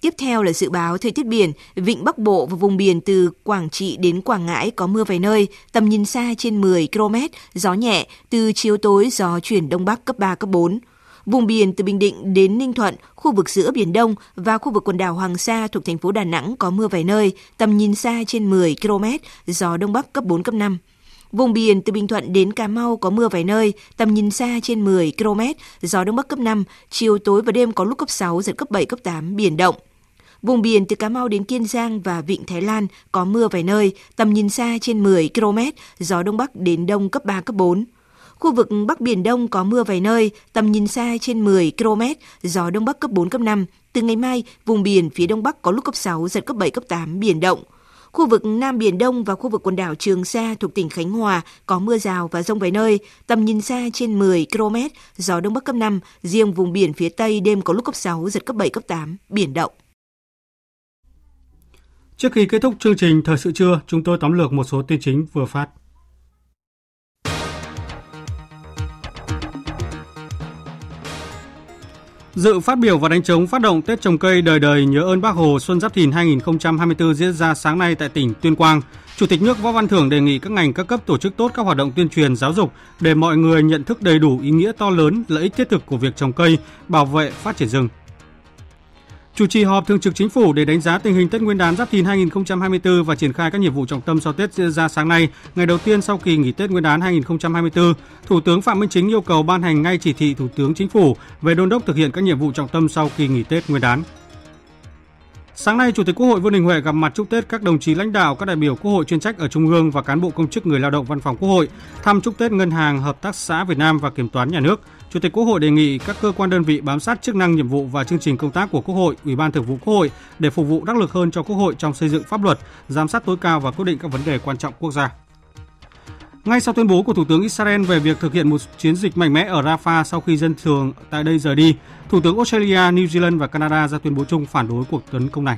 Tiếp theo là dự báo thời tiết biển, vịnh Bắc Bộ và vùng biển từ Quảng Trị đến Quảng Ngãi có mưa vài nơi, tầm nhìn xa trên mười ki lô mét, gió nhẹ, từ chiều tối gió chuyển Đông Bắc cấp ba, cấp bốn. Vùng biển từ Bình Định đến Ninh Thuận, khu vực giữa Biển Đông và khu vực quần đảo Hoàng Sa thuộc thành phố Đà Nẵng có mưa vài nơi, tầm nhìn xa trên mười ki lô mét, gió Đông Bắc cấp bốn, cấp năm. Vùng biển từ Bình Thuận đến Cà Mau có mưa vài nơi, tầm nhìn xa trên mười ki lô mét, gió Đông Bắc cấp năm, chiều tối và đêm có lúc cấp sáu, giật cấp bảy, cấp tám, biển động. Vùng biển từ Cà Mau đến Kiên Giang và Vịnh Thái Lan có mưa vài nơi, tầm nhìn xa trên mười ki lô mét, gió Đông Bắc đến Đông cấp ba, cấp bốn. Khu vực Bắc Biển Đông có mưa vài nơi, tầm nhìn xa trên mười ki lô mét, gió Đông Bắc cấp bốn, cấp năm. Từ ngày mai, vùng biển phía Đông Bắc có lúc cấp sáu, giật cấp bảy, cấp tám, biển động. Khu vực Nam Biển Đông và khu vực quần đảo Trường Sa thuộc tỉnh Khánh Hòa có mưa rào và dông vài nơi, tầm nhìn xa trên mười ki lô mét, gió Đông Bắc cấp năm, riêng vùng biển phía Tây đêm có lúc cấp sáu, giật cấp bảy, cấp tám, biển động. Trước khi kết thúc chương trình Thời sự trưa, chúng tôi tóm lược một số tin chính vừa phát. Dự phát biểu và đánh trống phát động Tết trồng cây đời đời nhớ ơn Bác Hồ Xuân Giáp Thìn hai nghìn không trăm hai mươi tư diễn ra sáng nay tại tỉnh Tuyên Quang, Chủ tịch nước Võ Văn Thưởng đề nghị các ngành các cấp tổ chức tốt các hoạt động tuyên truyền giáo dục để mọi người nhận thức đầy đủ ý nghĩa to lớn, lợi ích thiết thực của việc trồng cây, bảo vệ, phát triển rừng. Chủ trì họp Thường trực Chính phủ để đánh giá tình hình Tết Nguyên đán Giáp Thìn hai nghìn không trăm hai mươi tư và triển khai các nhiệm vụ trọng tâm sau Tết diễn ra sáng nay, ngày đầu tiên sau kỳ nghỉ Tết Nguyên đán hai nghìn không trăm hai mươi tư, Thủ tướng Phạm Minh Chính yêu cầu ban hành ngay chỉ thị Thủ tướng Chính phủ về đôn đốc thực hiện các nhiệm vụ trọng tâm sau kỳ nghỉ Tết Nguyên đán. Sáng nay, Chủ tịch Quốc hội Vương Đình Huệ gặp mặt chúc Tết các đồng chí lãnh đạo, các đại biểu Quốc hội chuyên trách ở Trung ương và cán bộ công chức người lao động Văn phòng Quốc hội, thăm chúc Tết Ngân hàng Hợp tác xã Việt Nam và Kiểm toán Nhà nước. Chủ tịch Quốc hội đề nghị các cơ quan đơn vị bám sát chức năng, nhiệm vụ và chương trình công tác của Quốc hội, Ủy ban Thường vụ Quốc hội để phục vụ đắc lực hơn cho Quốc hội trong xây dựng pháp luật, giám sát tối cao và quyết định các vấn đề quan trọng quốc gia. Ngay sau tuyên bố của Thủ tướng Israel về việc thực hiện một chiến dịch mạnh mẽ ở Rafah sau khi dân thường tại đây rời đi, Thủ tướng Australia, New Zealand và Canada ra tuyên bố chung phản đối cuộc tấn công này.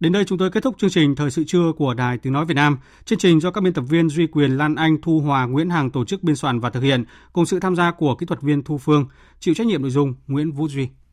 Đến đây chúng tôi kết thúc chương trình Thời sự trưa của Đài Tiếng Nói Việt Nam. Chương trình do các biên tập viên Duy Quyền, Lan Anh, Thu Hòa, Nguyễn Hằng tổ chức biên soạn và thực hiện, cùng sự tham gia của kỹ thuật viên Thu Phương, chịu trách nhiệm nội dung Nguyễn Vũ Duy.